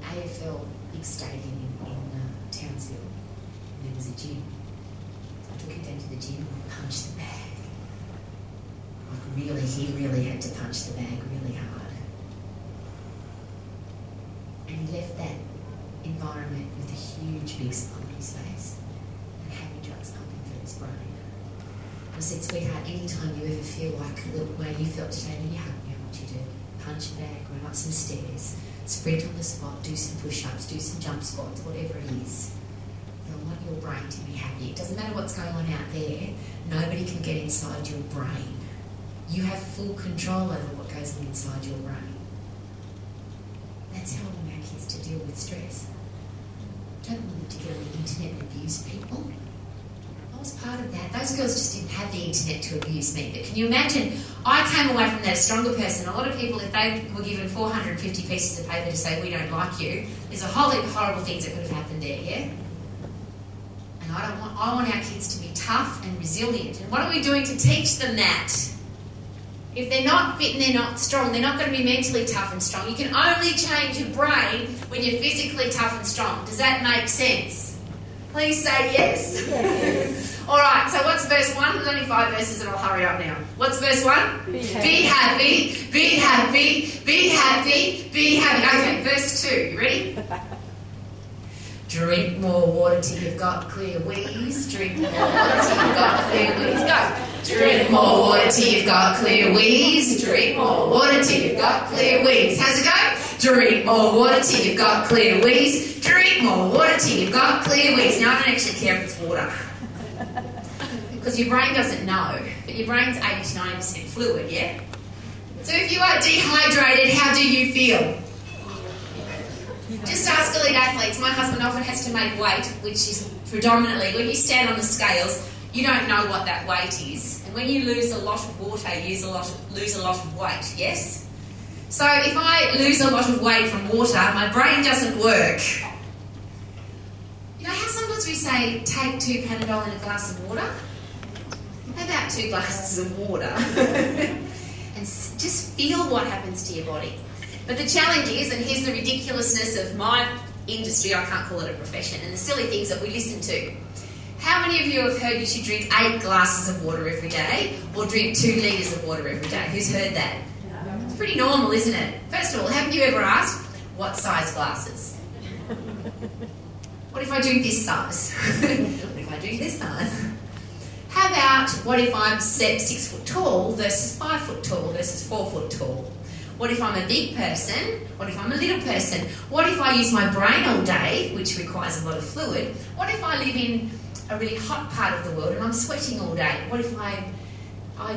AFL big stadium in Townsville, and there was a gym. So I took him down to the gym and I punched the bag. Like really, he really had to punch the bag really hard. And he left that environment with a huge big smile on his face and happy drugs pumping through his brain. I said, sweetheart, any time you ever feel like the way you felt today, then you hug me, I want you to punch a bag, run up some stairs, sprint on the spot, do some push-ups, do some jump squats, whatever it is. You want your brain to be happy. It doesn't matter what's going on out there. Nobody can get inside your brain. You have full control over what goes on inside your brain. That's how we make kids to deal with stress. Don't want them to get on the internet and abuse people. I was part of that. Those girls just didn't have the internet to abuse me. But can you imagine? I came away from that a stronger person. A lot of people, if they were given 450 pieces of paper to say, we don't like you, there's a whole heap of horrible things that could have happened there, yeah? And I want our kids to be tough and resilient. And what are we doing to teach them that? If they're not fit and they're not strong, they're not going to be mentally tough and strong. You can only change your brain when you're physically tough and strong. Does that make sense? Please say yes. Yes. All right, so what's verse 1? There's only 5 verses and I'll hurry up now. What's verse 1? Be happy, be happy, be happy, be happy. Okay, verse 2. You ready? Drink more water till you've got clear wheeze. Drink more water till you've got clear wheeze. Go. Drink more water till you've got clear wheeze. Drink more water till you've got clear wheeze. How's it go? Drink more water till you've got clear wheeze. Drink more water till you've got clear wheeze. Now, I don't actually care if it's water. Because your brain doesn't know. But your brain's 80 to 90% fluid, yeah? So if you are dehydrated, how do you feel? Just ask elite athletes. My husband often has to make weight, which is predominantly, when you stand on the scales, you don't know what that weight is. And when you lose a lot of water, you lose a lot of weight, yes? So if I lose a lot of weight from water, my brain doesn't work. You know how sometimes we say, take 2 Panadol and a glass of water? How about 2 glasses of water? And just feel what happens to your body. But the challenge is, and here's the ridiculousness of my industry, I can't call it a profession, and the silly things that we listen to. How many of you have heard you should drink 8 glasses of water every day or drink 2 litres of water every day? Who's heard that? It's pretty normal, isn't it? First of all, haven't you ever asked, what size glasses? What if I drink this size? What if I drink this size? How about, what if I'm 6 foot tall versus 5 foot tall versus 4 foot tall? What if I'm a big person? What if I'm a little person? What if I use my brain all day, which requires a lot of fluid? What if I live in a really hot part of the world and I'm sweating all day? What if I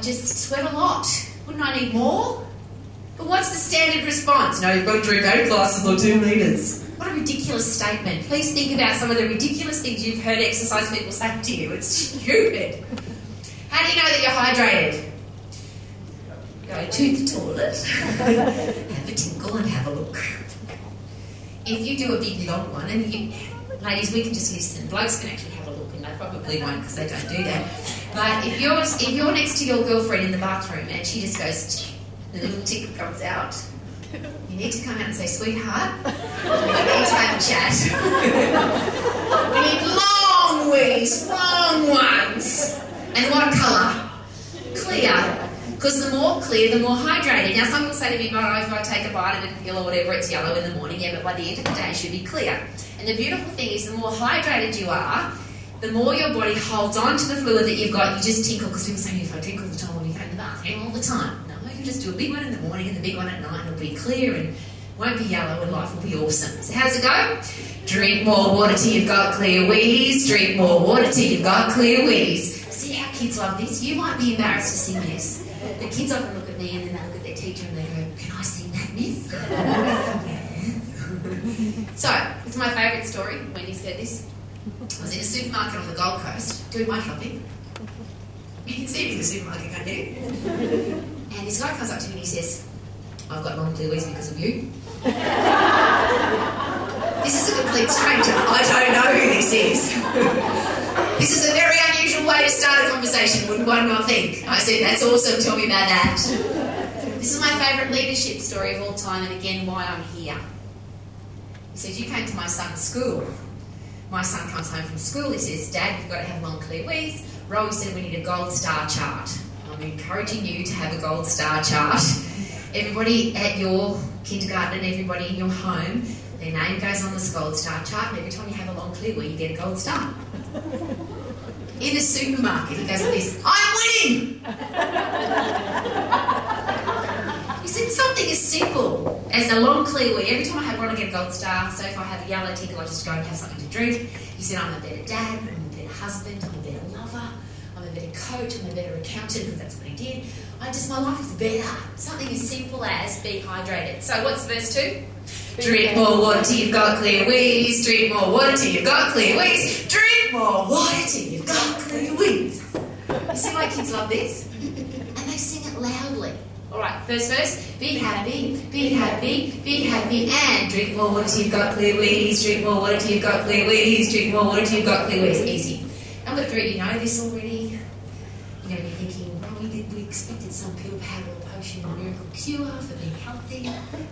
just sweat a lot? Wouldn't I need more? But what's the standard response? No, you've got to drink 8 glasses or 2 litres. What a ridiculous statement. Please think about some of the ridiculous things you've heard exercise people say to you. It's stupid. How do you know that you're hydrated? Go to the toilet, have a tinkle and have a look. If you do a big long one, and you, ladies, we can just listen. Blokes can actually have a look, and they probably won't because they don't do that. But if you're next to your girlfriend in the bathroom and she just goes, the little tickle comes out, you need to come out and say, sweetheart, we need to have a chat. We need long weeds, long ones. And what colour? Clear. Because the more clear, the more hydrated. Now, some will say to me, oh, if I take a vitamin pill or whatever, it's yellow in the morning. Yeah, but by the end of the day, it should be clear. And the beautiful thing is, the more hydrated you are, the more your body holds on to the fluid that you've got. You just tinkle, because people say, if I drink all the time, I'll be going to the bathroom all the time. No, you can just do a big one in the morning and the big one at night, and it'll be clear and won't be yellow and life will be awesome. So how's it go? Drink more water till you've got clear wheeze. Drink more water till you've got clear wheeze. See how kids love this? You might be embarrassed to sing this. The kids often look at me and then they look at their teacher and they go, can I sing that, miss? So, it's my favourite story. Wendy's heard this. I was in a supermarket on the Gold Coast doing my shopping. You can see me in the supermarket, can't you? And this guy comes up to me and he says, I've got long clear wheeze because of you. This is a complete stranger. I don't know who this is. This is a very unusual way to start a conversation, wouldn't one not think? I said, that's awesome, tell me about that. This is my favourite leadership story of all time, and again, why I'm here. He says, you came to my son's school. My son comes home from school, he says, Dad, you've got to have long clear wheeze. Rowie said, we need a gold star chart. I'm encouraging you to have a gold star chart. Everybody at your kindergarten and everybody in your home, their name goes on this gold star chart, and every time you have a long clear wheeze, you get a gold star. In the supermarket, he goes like this, I'm winning! You said something as simple as a long clear wheeze. Every time I have one, I get a gold star. So if I have a yellow tickle, I just go and have something to drink. He said, I'm a better dad, I'm a better husband, I'm a better lover, I'm a better coach, I'm a better accountant, because that's what he did. My life is better. Something as simple as be hydrated. So what's verse 2? Drink more water till you've got clear wheeze. Drink more water till you've got clear wheeze. Drink more water till you've got clear wheeze. You see why kids love this? And they sing it loudly. Alright, first verse. Be happy, be happy, be happy, and drink more water till you've got clear wheeze. Drink more water till you've got clear wheeze. Drink more water till you've got clear wheeze. Easy. Number 3, you know this already. You're going to be thinking, well, we expected some pill, powder, or potion, or miracle cure for being healthy.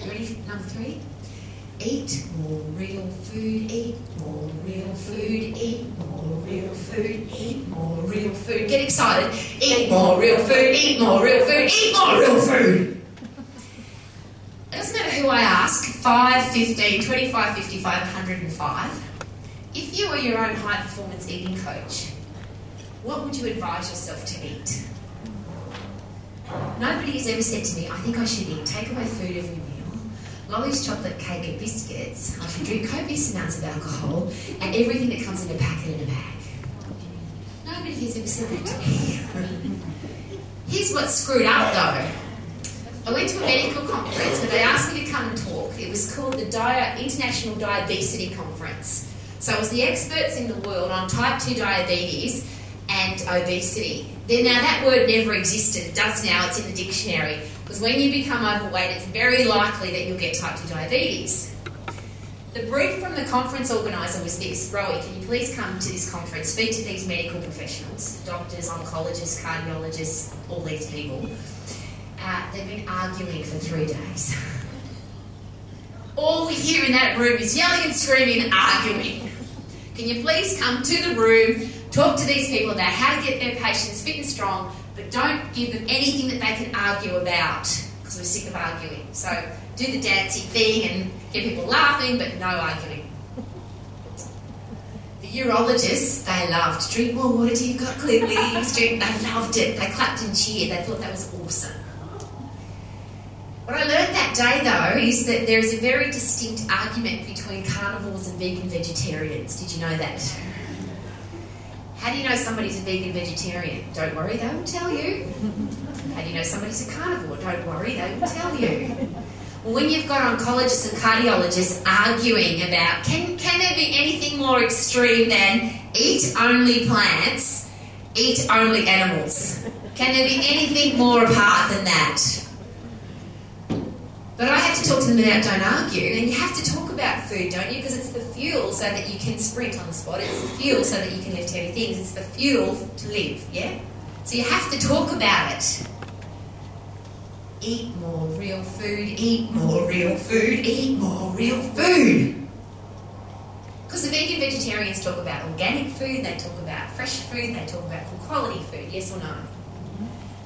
Ready for number 3? Eat more real food, eat more real food, eat more real food, eat more real food. Get excited. Eat more real food, eat more real food, eat more real food. It doesn't matter who I ask, 5, 15, 25, 55, 105. If you were your own high performance eating coach, what would you advise yourself to eat? Nobody has ever said to me, I think I should eat takeaway food every meal, lollies, chocolate cake and biscuits, I should drink copious amounts of alcohol, and everything that comes in a packet in a bag. Nobody has ever said that to me. Here's what's screwed up though. I went to a medical conference where they asked me to come and talk. It was called the International Diabesity Conference. So it was the experts in the world on type 2 diabetes and obesity. Then now that word never existed, it does now, it's in the dictionary. Because when you become overweight, it's very likely that you'll get type 2 diabetes. The brief from the conference organiser was this, Rowie, can you please come to this conference, speak to these medical professionals, doctors, oncologists, cardiologists, all these people. They've been arguing for 3 days. All we hear in that room is yelling and screaming and arguing. Can you please come to the room, talk to these people about how to get their patients fit and strong, but don't give them anything that they can argue about, because we're sick of arguing. So do the dancey thing and get people laughing, but no arguing. The urologists, they loved. Drink more water till you've got clear wheeze. Drink, they loved it. They clapped and cheered. They thought that was awesome. What I learned that day, though, is that there is a very distinct argument between carnivores and vegan vegetarians. Did you know that? How do you know somebody's a vegan vegetarian? Don't worry, they will tell you. How do you know somebody's a carnivore? Don't worry, they will tell you. Well, when you've got oncologists and cardiologists arguing about can there be anything more extreme than eat only plants, eat only animals? Can there be anything more apart than that? But I have to talk to them about don't argue, and you have to talk about food, don't you? Because it's the fuel so that you can sprint on the spot. It's the fuel so that you can lift heavy things. It's the fuel to live, yeah? So you have to talk about it. Eat more real food, eat more real food, eat more real food. Because the vegan vegetarians talk about organic food, they talk about fresh food, they talk about quality food, yes or no?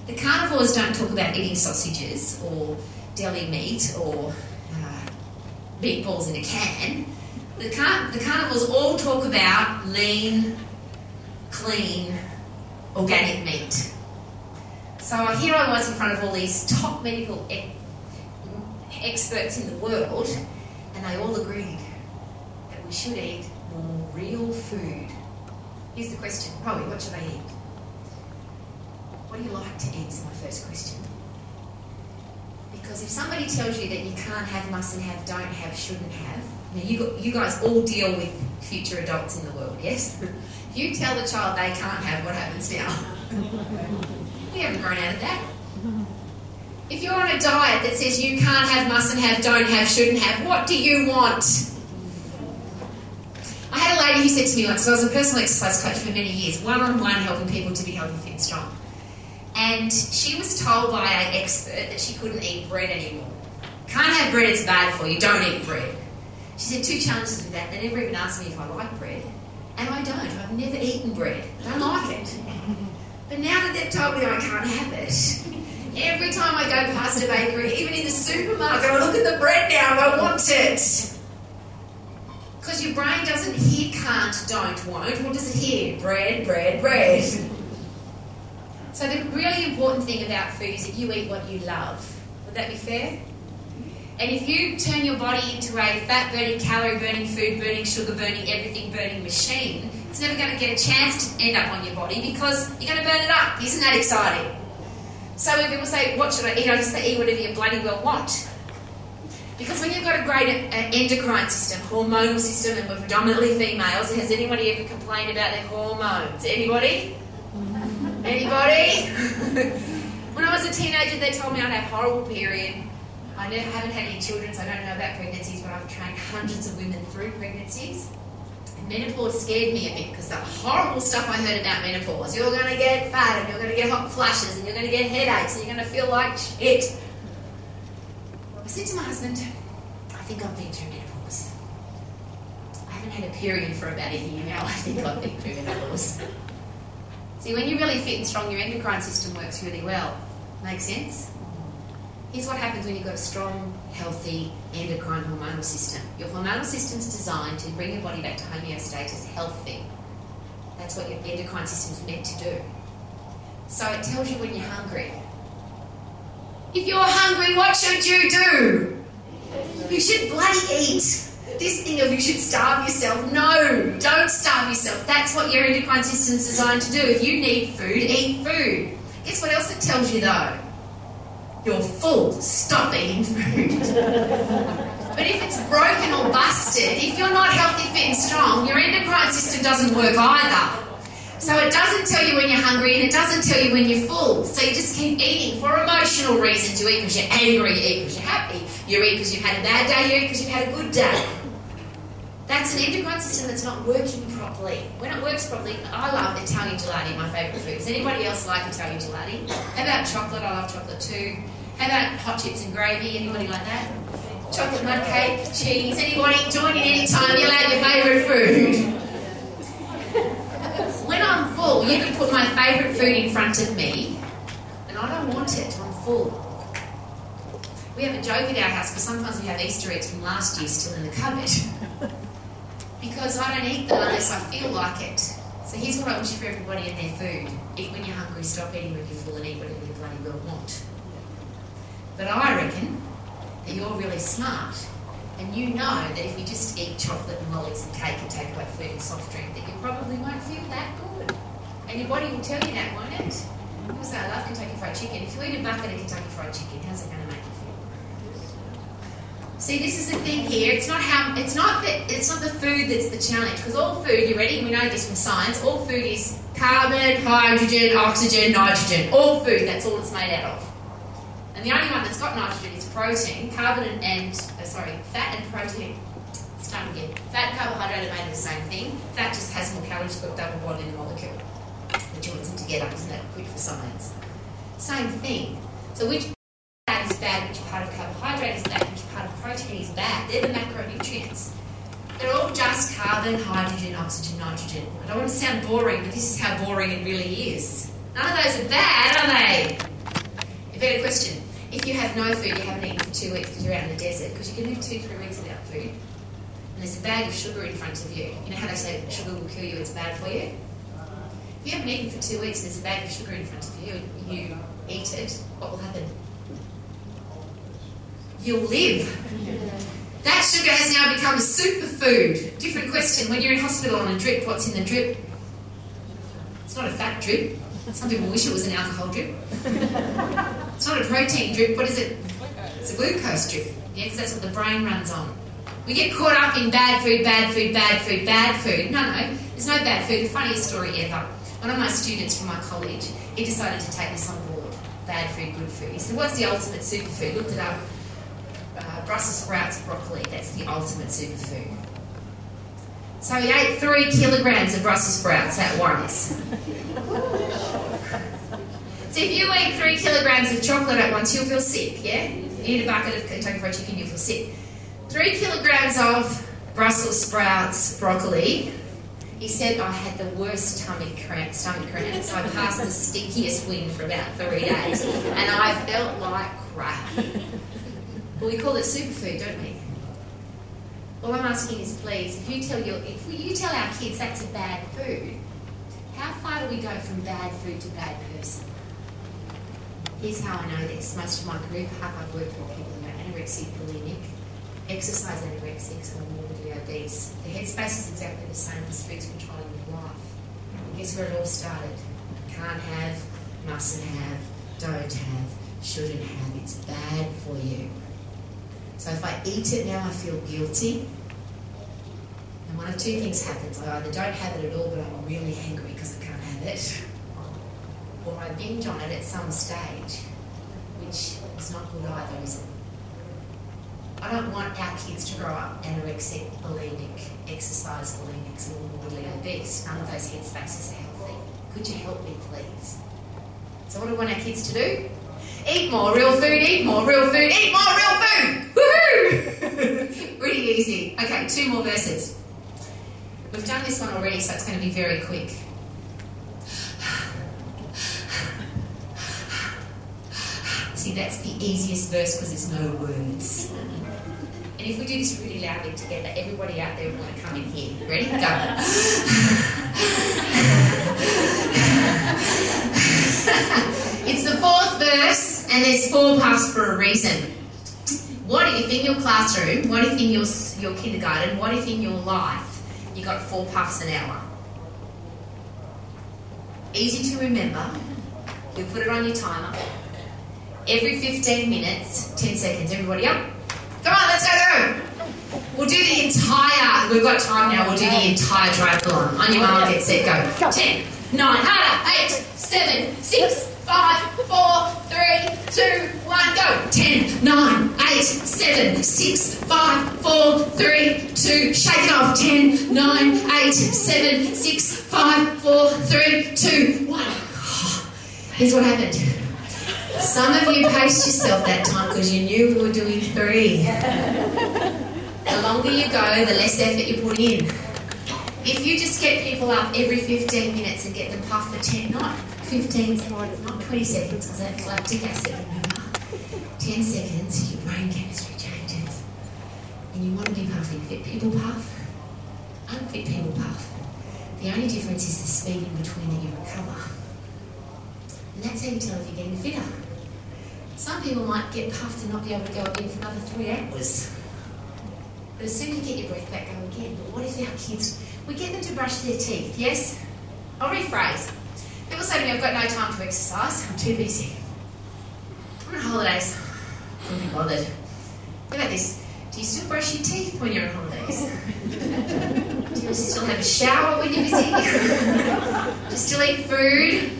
The carnivores don't talk about eating sausages or deli meat or meatballs in a can. The carnivores all talk about lean, clean, organic meat. So here I was in front of all these top medical experts in the world, and they all agreed that we should eat more real food. Here's the question, Rowie, what should I eat? What do you like to eat is my first question. Because if somebody tells you that you can't have, mustn't have, don't have, shouldn't have, now you guys all deal with future adults in the world, yes? If you tell the child they can't have, what happens now? We haven't grown out of that. If you're on a diet that says you can't have, mustn't have, don't have, shouldn't have, what do you want? I had a lady who said to me once, because I was a personal exercise coach for many years, one-on-one helping people to be healthy, fit and strong. And she was told by an expert that she couldn't eat bread anymore. Can't have bread, it's bad for you, don't eat bread. She said, two challenges with that. They never even asked me if I like bread. And I don't, I've never eaten bread. Don't like it. But now that they've told me I can't have it, every time I go past a bakery, even in the supermarket, I look at the bread now and I want it. Because your brain doesn't hear can't, don't, won't. What does it hear? Bread, bread, bread. So the really important thing about food is that you eat what you love. Would that be fair? And if you turn your body into a fat-burning, calorie-burning, food-burning, sugar-burning, everything-burning machine, it's never going to get a chance to end up on your body because you're going to burn it up. Isn't that exciting? So when people say, what should I eat? I just say, eat whatever you bloody well want. Because when you've got a great endocrine system, hormonal system, and we're predominantly females, has anybody ever complained about their hormones? Anybody? Anybody? When I was a teenager, they told me I'd have a horrible period. I haven't had any children, so I don't know about pregnancies, but I've trained hundreds of women through pregnancies. And menopause scared me a bit because the horrible stuff I heard about menopause. You're going to get fat, and you're going to get hot flashes, and you're going to get headaches, and you're going to feel like shit. I said to my husband, I think I've been through menopause. I haven't had a period for about a year now. I think I've been through menopause. See, when you're really fit and strong, your endocrine system works really well. Make sense? Here's what happens when you've got a strong, healthy, endocrine hormonal system. Your hormonal system's designed to bring your body back to homeostasis, healthy. That's what your endocrine system's meant to do. So it tells you when you're hungry. If you're hungry, what should you do? You should bloody eat. This thing of you should starve yourself. No, don't starve yourself. That's what your endocrine system's designed to do. If you need food, eat food. Guess what else it tells you though? You're full. Stop eating food. But if it's broken or busted, if you're not healthy, fit and strong, your endocrine system doesn't work either. So it doesn't tell you when you're hungry and it doesn't tell you when you're full. So you just keep eating for emotional reasons. You eat because you're angry, you eat because you're happy, you eat because you've had a bad day, you eat because you've had a good day. That's an endocrine system that's not working properly. When it works properly, I love Italian gelati, my favourite food. Does anybody else like Italian gelati? How about chocolate? I love chocolate too. How about hot chips and gravy? Anybody like that? Chocolate mud cake, cheese. Anybody? Join in any time. You'll have your favourite food. When I'm full, you can put my favourite food in front of me, and I don't want it. I'm full. We have a joke at our house because sometimes we have Easter eggs from last year still in the cupboard. Because I don't eat them unless I feel like it. So here's what I wish for everybody in their food. Eat when you're hungry, stop eating when you're full, and eat whatever you bloody well want. But I reckon that you're really smart, and you know that if you just eat chocolate and lollies and cake and take away food and soft drink, that you probably won't feel that good. And your body will tell you that, won't it? People say, I love Kentucky Fried Chicken. If you eat a bucket of Kentucky Fried Chicken, how's it going to make you? See, this is the thing here. It's not the food that's the challenge. Because all food, you ready? We know this from science. All food is carbon, hydrogen, oxygen, nitrogen. All food. That's all it's made out of. And the only one that's got nitrogen is protein, fat and protein. Start again. Fat and carbohydrate are made of the same thing. Fat just has more calories, it's got double bond in the molecule. It joins them together. Isn't that good for science? Same thing. So which fat is bad? Which part of carbohydrate is bad? Protein is bad. They're the macronutrients. They're all just carbon, hydrogen, oxygen, nitrogen. I don't want to sound boring, but this is how boring it really is. None of those are bad, are they? A better question. If you have no food, you haven't eaten for 2 weeks because you're out in the desert, because you can live 2-3 weeks without food, and there's a bag of sugar in front of you. You know how they say sugar will kill you, it's bad for you? If you haven't eaten for 2 weeks and there's a bag of sugar in front of you and you eat it, what will happen? you'll live. That sugar has now become a superfood. Different question. When you're in hospital on a drip, what's in the drip? It's not a fat drip. Some people wish it was an alcohol drip. It's not a protein drip. What is it? It's a glucose drip. Yeah, because that's what the brain runs on. We get caught up in bad food, bad food, bad food, bad food. No, no, there's no bad food. The funniest story ever. One of my students from my college, he decided to take this on board. Bad food, good food. He said, what's the ultimate superfood? Looked it up. Brussels sprouts, broccoli, that's the ultimate superfood. So he ate 3 kilograms of Brussels sprouts at once. So if you eat 3 kilograms of chocolate at once, you'll feel sick, yeah? You eat a bucket of Kentucky Fried Chicken, you'll feel sick. 3 kilograms of Brussels sprouts, broccoli. He said, I had the worst stomach cramps. I passed the stinkiest wind for about 3 days, and I felt like crap. Well, we call it superfood, don't we? All I'm asking is, please, if you tell our kids that's a bad food, how far do we go from bad food to bad person? Here's how I know this. Most of my career, half I've worked with people who are anorexic, bulimic, exercise anorexics, or morbidly obese. The headspace is exactly the same as food's controlling your life. And guess where it all started? Can't have, mustn't have, don't have, shouldn't have. It's bad for you. So if I eat it now, I feel guilty. And one of two things happens. I either don't have it at all, but I'm really angry because I can't have it. Or I binge on it at some stage, which is not good either, is it? I don't want our kids to grow up anorexic, bulimic, exercise bulimics, or morbidly obese. None of those headspaces are healthy. Could you help me, please? So what do we want our kids to do? Eat more real food, eat more real food, eat more real food! Woohoo! Pretty easy. Okay, 2 more verses. We've done this one already, so it's going to be very quick. See, that's the easiest verse because there's no words. And if we do this really loudly together, everybody out there will want to come in here. Ready? Go. It's the 4th verse, and there's 4 parts for a reason. What if in your classroom, what if in your kindergarten, what if in your life you got 4 puffs an hour? Easy to remember. You put it on your timer. Every 15 minutes, 10 seconds. Everybody up? Come on, let's go. We'll do the entire, we've got time now, we'll do the entire triathlon. On your mark, get set, go. 10, 9, harder, 8, 7, 6, 5, 4, 3, 2, 1, go. 10, 9, 8, 7, 6, 5, 4, 3, 2. Shake it off. 10, 9, 8, 7, 6, 5, 4, 3, 2, 1. Oh, here's what happened. Some of you paced yourself that time because you knew we were doing 3. The longer you go, the less effort you put in. If you just get people up every 15 minutes and get them puffed for 10, not 15 seconds, not 20 seconds, because that's lactic acid, remember? 10 seconds, your brain chemistry changes. And you want to be puffing. Fit people puff, unfit people puff. The only difference is the speed in between that you recover. And that's how you tell if you're getting fitter. Some people might get puffed and not be able to go again for another 3 hours. But as soon as you get your breath back, go again. But what if our kids... We get them to brush their teeth, yes? I'll rephrase. People say to me, I've got no time to exercise. I'm too busy. I'm on holidays. I wouldn't be bothered. What about this? Do you still brush your teeth when you're on holidays? Do you still have a shower when you're busy? Do you still eat food?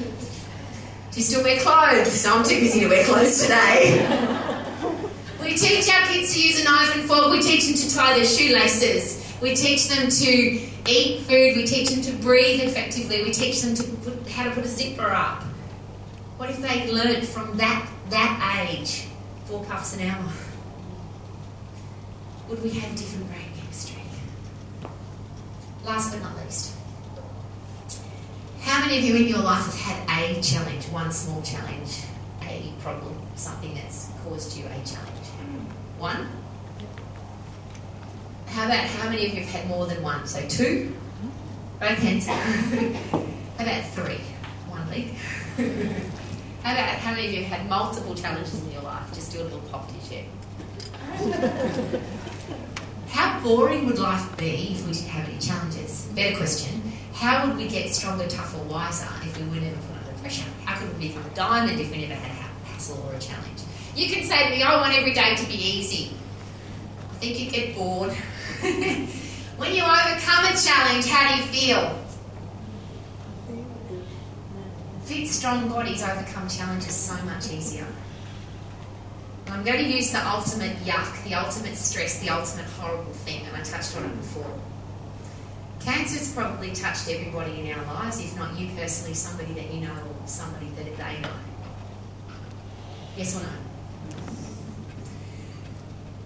Do you still wear clothes? No, I'm too busy to wear clothes today. We teach our kids to use a knife and fork. We teach them to tie their shoelaces. We teach them to... eat food, we teach them to breathe effectively, we teach them to how to put a zipper up. What if they learnt from that age, 4 puffs an hour? Would we have different brain chemistry? Last but not least, how many of you in your life have had a challenge, one small challenge, a problem, something that's caused you a challenge? One? How about how many of you have had more than one? So 2? Both hands. How about 3? One leg. How about how many of you have had multiple challenges in your life? Just do a little pop to your chair. How boring would life be if we didn't have any challenges? Better question, how would we get stronger, tougher, wiser if we were never put under pressure? How could we become a diamond if we never had a hassle or a challenge? You can say to me, I want every day to be easy. I think you'd get bored. When you overcome a challenge, how do you feel? Fit, strong bodies overcome challenges so much easier. I'm going to use the ultimate yuck, the ultimate stress, the ultimate horrible thing, and I touched on it before. Cancer's probably touched everybody in our lives, if not you personally, somebody that you know or somebody that they know. Yes or no?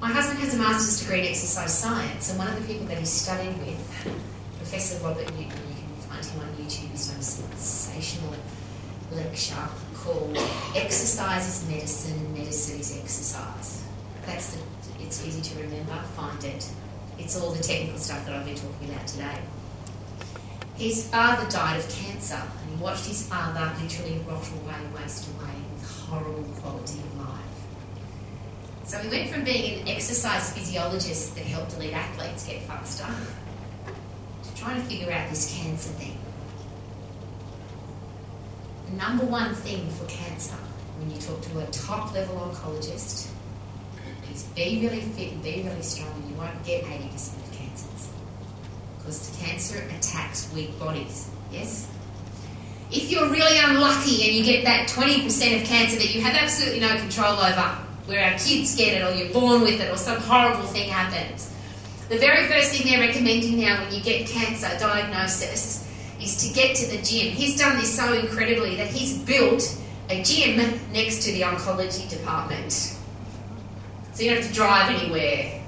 My husband has a master's degree in exercise science, and one of the people that he studied with, Professor Robert Newton, you can find him on YouTube, he's done a sensational lecture called Exercise is Medicine and Medicine is Exercise. That's it's easy to remember, find it. It's all the technical stuff that I've been talking about today. His father died of cancer, and he watched his father literally rot away, waste away, with horrible quality of life. So he went from being an exercise physiologist that helped elite athletes get faster to trying to figure out this cancer thing. The number one thing for cancer, when you talk to a top-level oncologist, is be really fit and be really strong, and you won't get 80% of cancers. Because the cancer attacks weak bodies, yes? If you're really unlucky and you get that 20% of cancer that you have absolutely no control over, where our kids get it or you're born with it or some horrible thing happens, the very first thing they're recommending now when you get cancer diagnosis is to get to the gym. He's done this so incredibly that he's built a gym next to the oncology department. So you don't have to drive anywhere.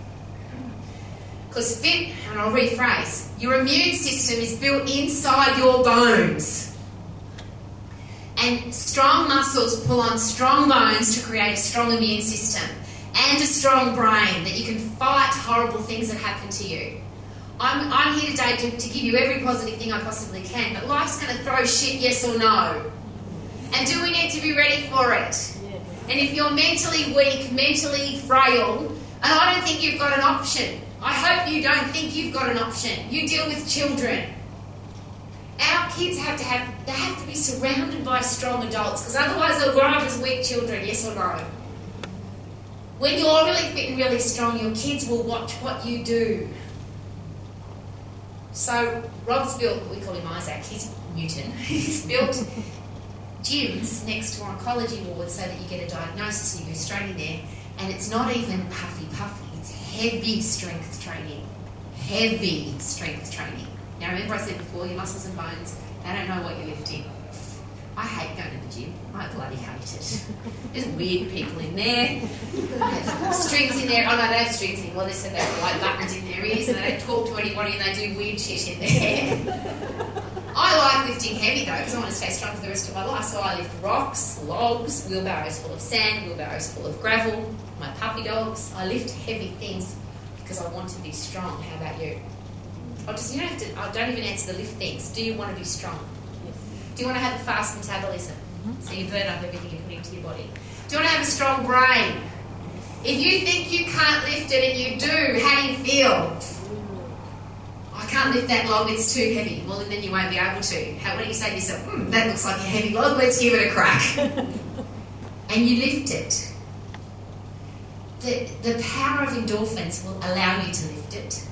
Because fit, and I'll rephrase, your immune system is built inside your bones. And strong muscles pull on strong bones to create a strong immune system and a strong brain that you can fight horrible things that happen to you. I'm here today to give you every positive thing I possibly can, but life's going to throw shit, yes or no. And do we need to be ready for it? And if you're mentally weak, mentally frail, and I don't think you've got an option. I hope you don't think you've got an option. You deal with children. Our kids have to be surrounded by strong adults, because otherwise they'll grow up as weak children, yes or no? When you're really fit and really strong, your kids will watch what you do. So Rob's built, we call him Isaac, he's Newton, he's built gyms next to oncology wards so that you get a diagnosis and you go straight in there, and it's not even puffy, it's heavy strength training. Heavy strength training. Now remember I said before, your muscles and bones, they don't know what you're lifting. I hate going to the gym. I bloody hate it. There's weird people in there. There's strings in there. Oh no, they don't have strings anymore. They said they have white buttons in their ears and they don't talk to anybody and they do weird shit in there. I like lifting heavy though because I want to stay strong for the rest of my life. So I lift rocks, logs, wheelbarrows full of sand, wheelbarrows full of gravel, my puppy dogs. I lift heavy things because I want to be strong. How about you? I don't even answer the lift things. Do you want to be strong? Do you want to have a fast metabolism? So you burn up everything you put into your body. Do you want to have a strong brain? If you think you can't lift it and you do, how do you feel? I can't lift that log, it's too heavy. Well, then you won't be able to. How do you say to yourself, that looks like a heavy log, let's give it a crack. And you lift it. The power of endorphins will allow you to lift it.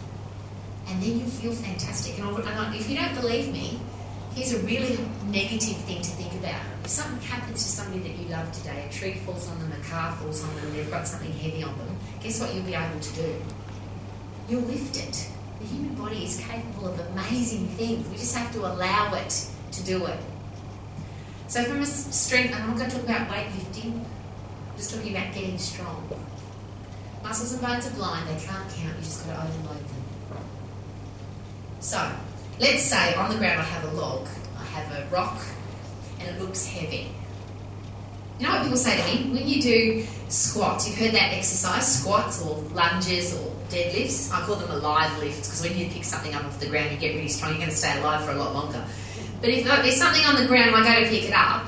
And then you feel fantastic. And if you don't believe me, here's a really negative thing to think about. If something happens to somebody that you love today, a tree falls on them, a car falls on them, they've got something heavy on them, guess what you'll be able to do? You'll lift it. The human body is capable of amazing things. We just have to allow it to do it. So from a strength, and I'm not going to talk about weightlifting, I'm just talking about getting strong. Muscles and bones are blind, they can't count, you just got to overload them. So, let's say on the ground I have a log, I have a rock, and it looks heavy. You know what people say to me? When you do squats, you've heard that exercise, squats or lunges or deadlifts. I call them alive lifts because when you pick something up off the ground, you get really strong, you're going to stay alive for a lot longer. But if there's something on the ground and I go to pick it up,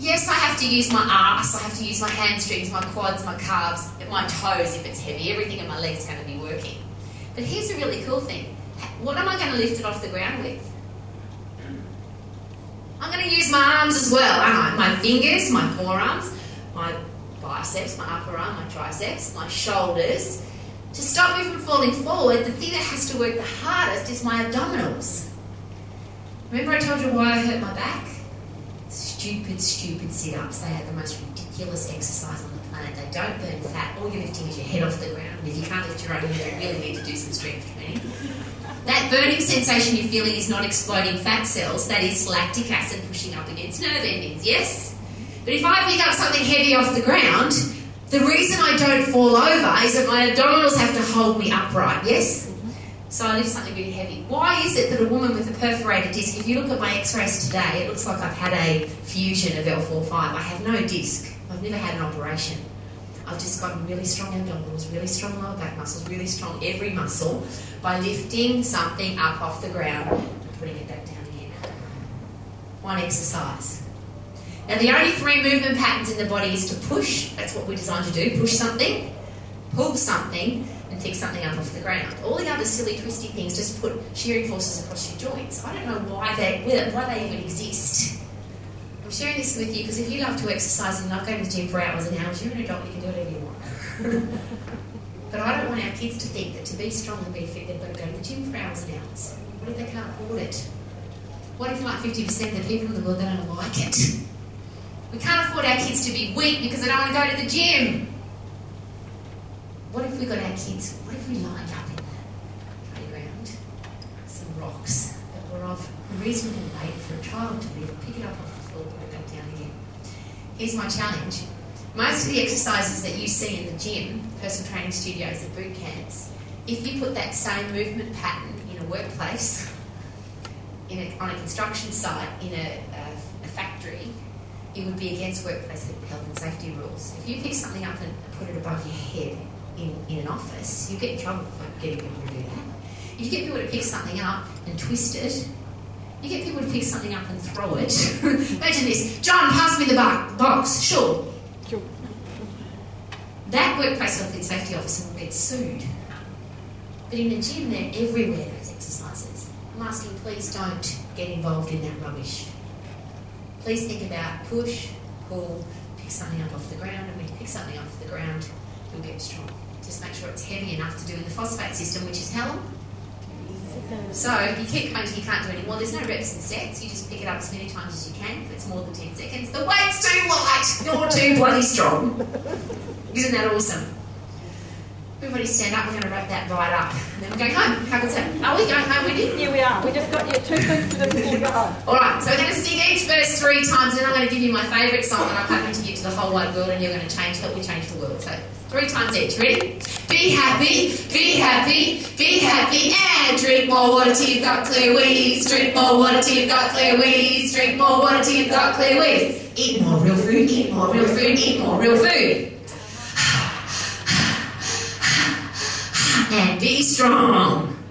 Yes, I have to use my arse, I have to use my hamstrings, my quads, my calves, my toes if it's heavy, everything in my leg's going to be working. But here's a really cool thing. What am I going to lift it off the ground with? I'm going to use my arms as well, aren't I? My fingers, my forearms, my biceps, my upper arm, my triceps, my shoulders. To stop me from falling forward, the thing that has to work the hardest is my abdominals. Remember I told you why I hurt my back? Stupid, stupid sit-ups. They are the most ridiculous exercise on the planet. They don't burn fat. All you're lifting is your head off the ground. And if you can't lift your own head, you really need to do some strength training. That burning sensation you're feeling is not exploding fat cells. That is lactic acid pushing up against nerve endings, yes? But if I pick up something heavy off the ground, the reason I don't fall over is that my abdominals have to hold me upright, yes? So I lift something really heavy. Why is it that a woman with a perforated disc, if you look at my x-rays today, it looks like I've had a fusion of L4-5. I have no disc. I've never had an operation. I've just gotten really strong abdominals, really strong lower back muscles, really strong every muscle by lifting something up off the ground and putting it back down again. One exercise. Now the only three movement patterns in the body is to push, that's what we're designed to do, push something, pull something, and pick something up off the ground. All the other silly twisty things just put shearing forces across your joints. I don't know why they even exist. I'm sharing this with you because if you love to exercise and not go to the gym for hours and hours, you're an adult, you can do whatever you want. But I don't want our kids to think that to be strong and be fit, they've got to go to the gym for hours and hours. What if they can't afford it? What if like 50% of the people in the world, they don't like it? We can't afford our kids to be weak because they don't want to go to the gym. What if we got our kids, what if we lined up in the playground, some rocks that were of reasonable weight for a child to be able to pick it up off the floor and put it back down again? Here's my challenge. Most of the exercises that you see in the gym, personal training studios and boot camps, if you put that same movement pattern in a workplace, on a construction site, in a factory, it would be against workplace health and safety rules. If you pick something up and put it above your head in an office, you get in trouble for getting people to do that. If you get people to pick something up and twist it, you get people to pick something up and throw it. Imagine this, John, pass me the box, sure. That workplace health and safety officer will get sued. But in the gym, they're everywhere, those exercises. I'm asking, please don't get involved in that rubbish. Please think about push, pull, pick something up off the ground, and when you pick something off the ground, you'll get strong. Just make sure it's heavy enough to do in the phosphate system, which is how long? So if you keep going until you can't do any more, there's no reps and sets, you just pick it up as many times as you can. If it's more than 10 seconds, the weight's too light, you're too bloody strong. Isn't that awesome? Everybody stand up, we're going to wrap that right up. And then we're going home. How good's that? Are we going home, Wendy? Yeah, we are. We just got your 2 weeks for the before we go home. All right, so we're going to sing each verse 3 times, and then I'm going to give you my favourite song that I'm hoping to give to the whole wide world, and you're going to help me change the world. So 3 times each. Ready? Be happy, be happy, be happy, and drink more water till you've got clear wheeze. Drink more water till you've got clear wheeze. Drink more water till you've got clear wheeze. Eat more real food, eat more real food, eat more real food. And be strong.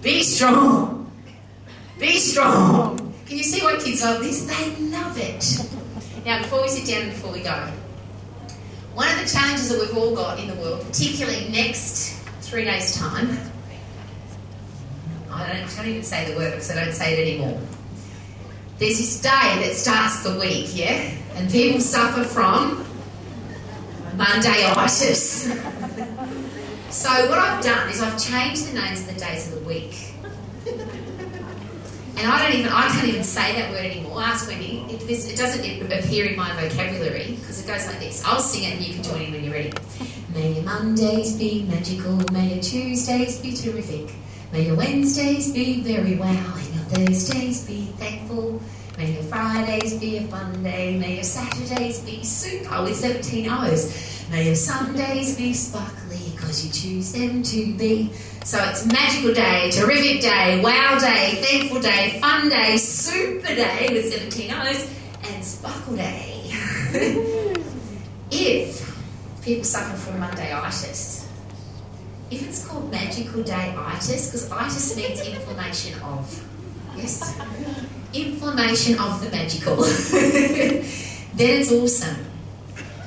Be strong. Be strong. Can you see why kids love this? They love it. Now, before we sit down and before we go, one of the challenges that we've all got in the world, particularly next 3 days' time, I don't even say the word because I don't say it anymore. There's this day that starts the week, yeah? And people suffer from Mondayitis. So what I've done is I've changed the names of the days of the week. And I can't even say that word anymore. Ask Wendy. It doesn't appear in my vocabulary because it goes like this. I'll sing it and you can join in when you're ready. May your Mondays be magical. May your Tuesdays be terrific. May your Wednesdays be very wow. And your Thursdays be thankful. May your Fridays be a fun day. May your Saturdays be super with 17 O's. May your Sundays be sparkling. You choose them to be. So it's magical day, terrific day, wow day, thankful day, fun day, super day with 17 O's, and sparkle day. If people suffer from Mondayitis, if it's called magical day-itis, because itis means inflammation of. Yes. Inflammation of the magical. Then it's awesome.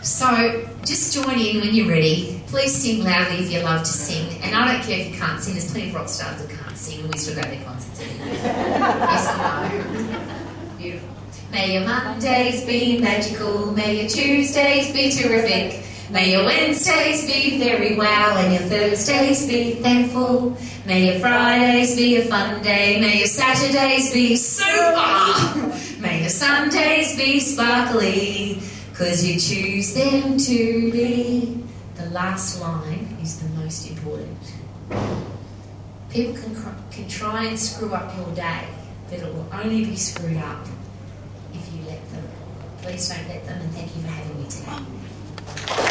So just join in when you're ready. Please sing loudly if you love to sing. And I don't care if you can't sing. There's plenty of rock stars that can't sing and we still go to their concerts anyway. Yes or no? Beautiful. May your Mondays be magical. May your Tuesdays be terrific. May your Wednesdays be very wow, and your Thursdays be thankful. May your Fridays be a fun day. May your Saturdays be super. May your Sundays be sparkly, 'cause you choose them to be. The last line is the most important. People can try and screw up your day, but it will only be screwed up if you let them. Please don't let them, and thank you for having me today.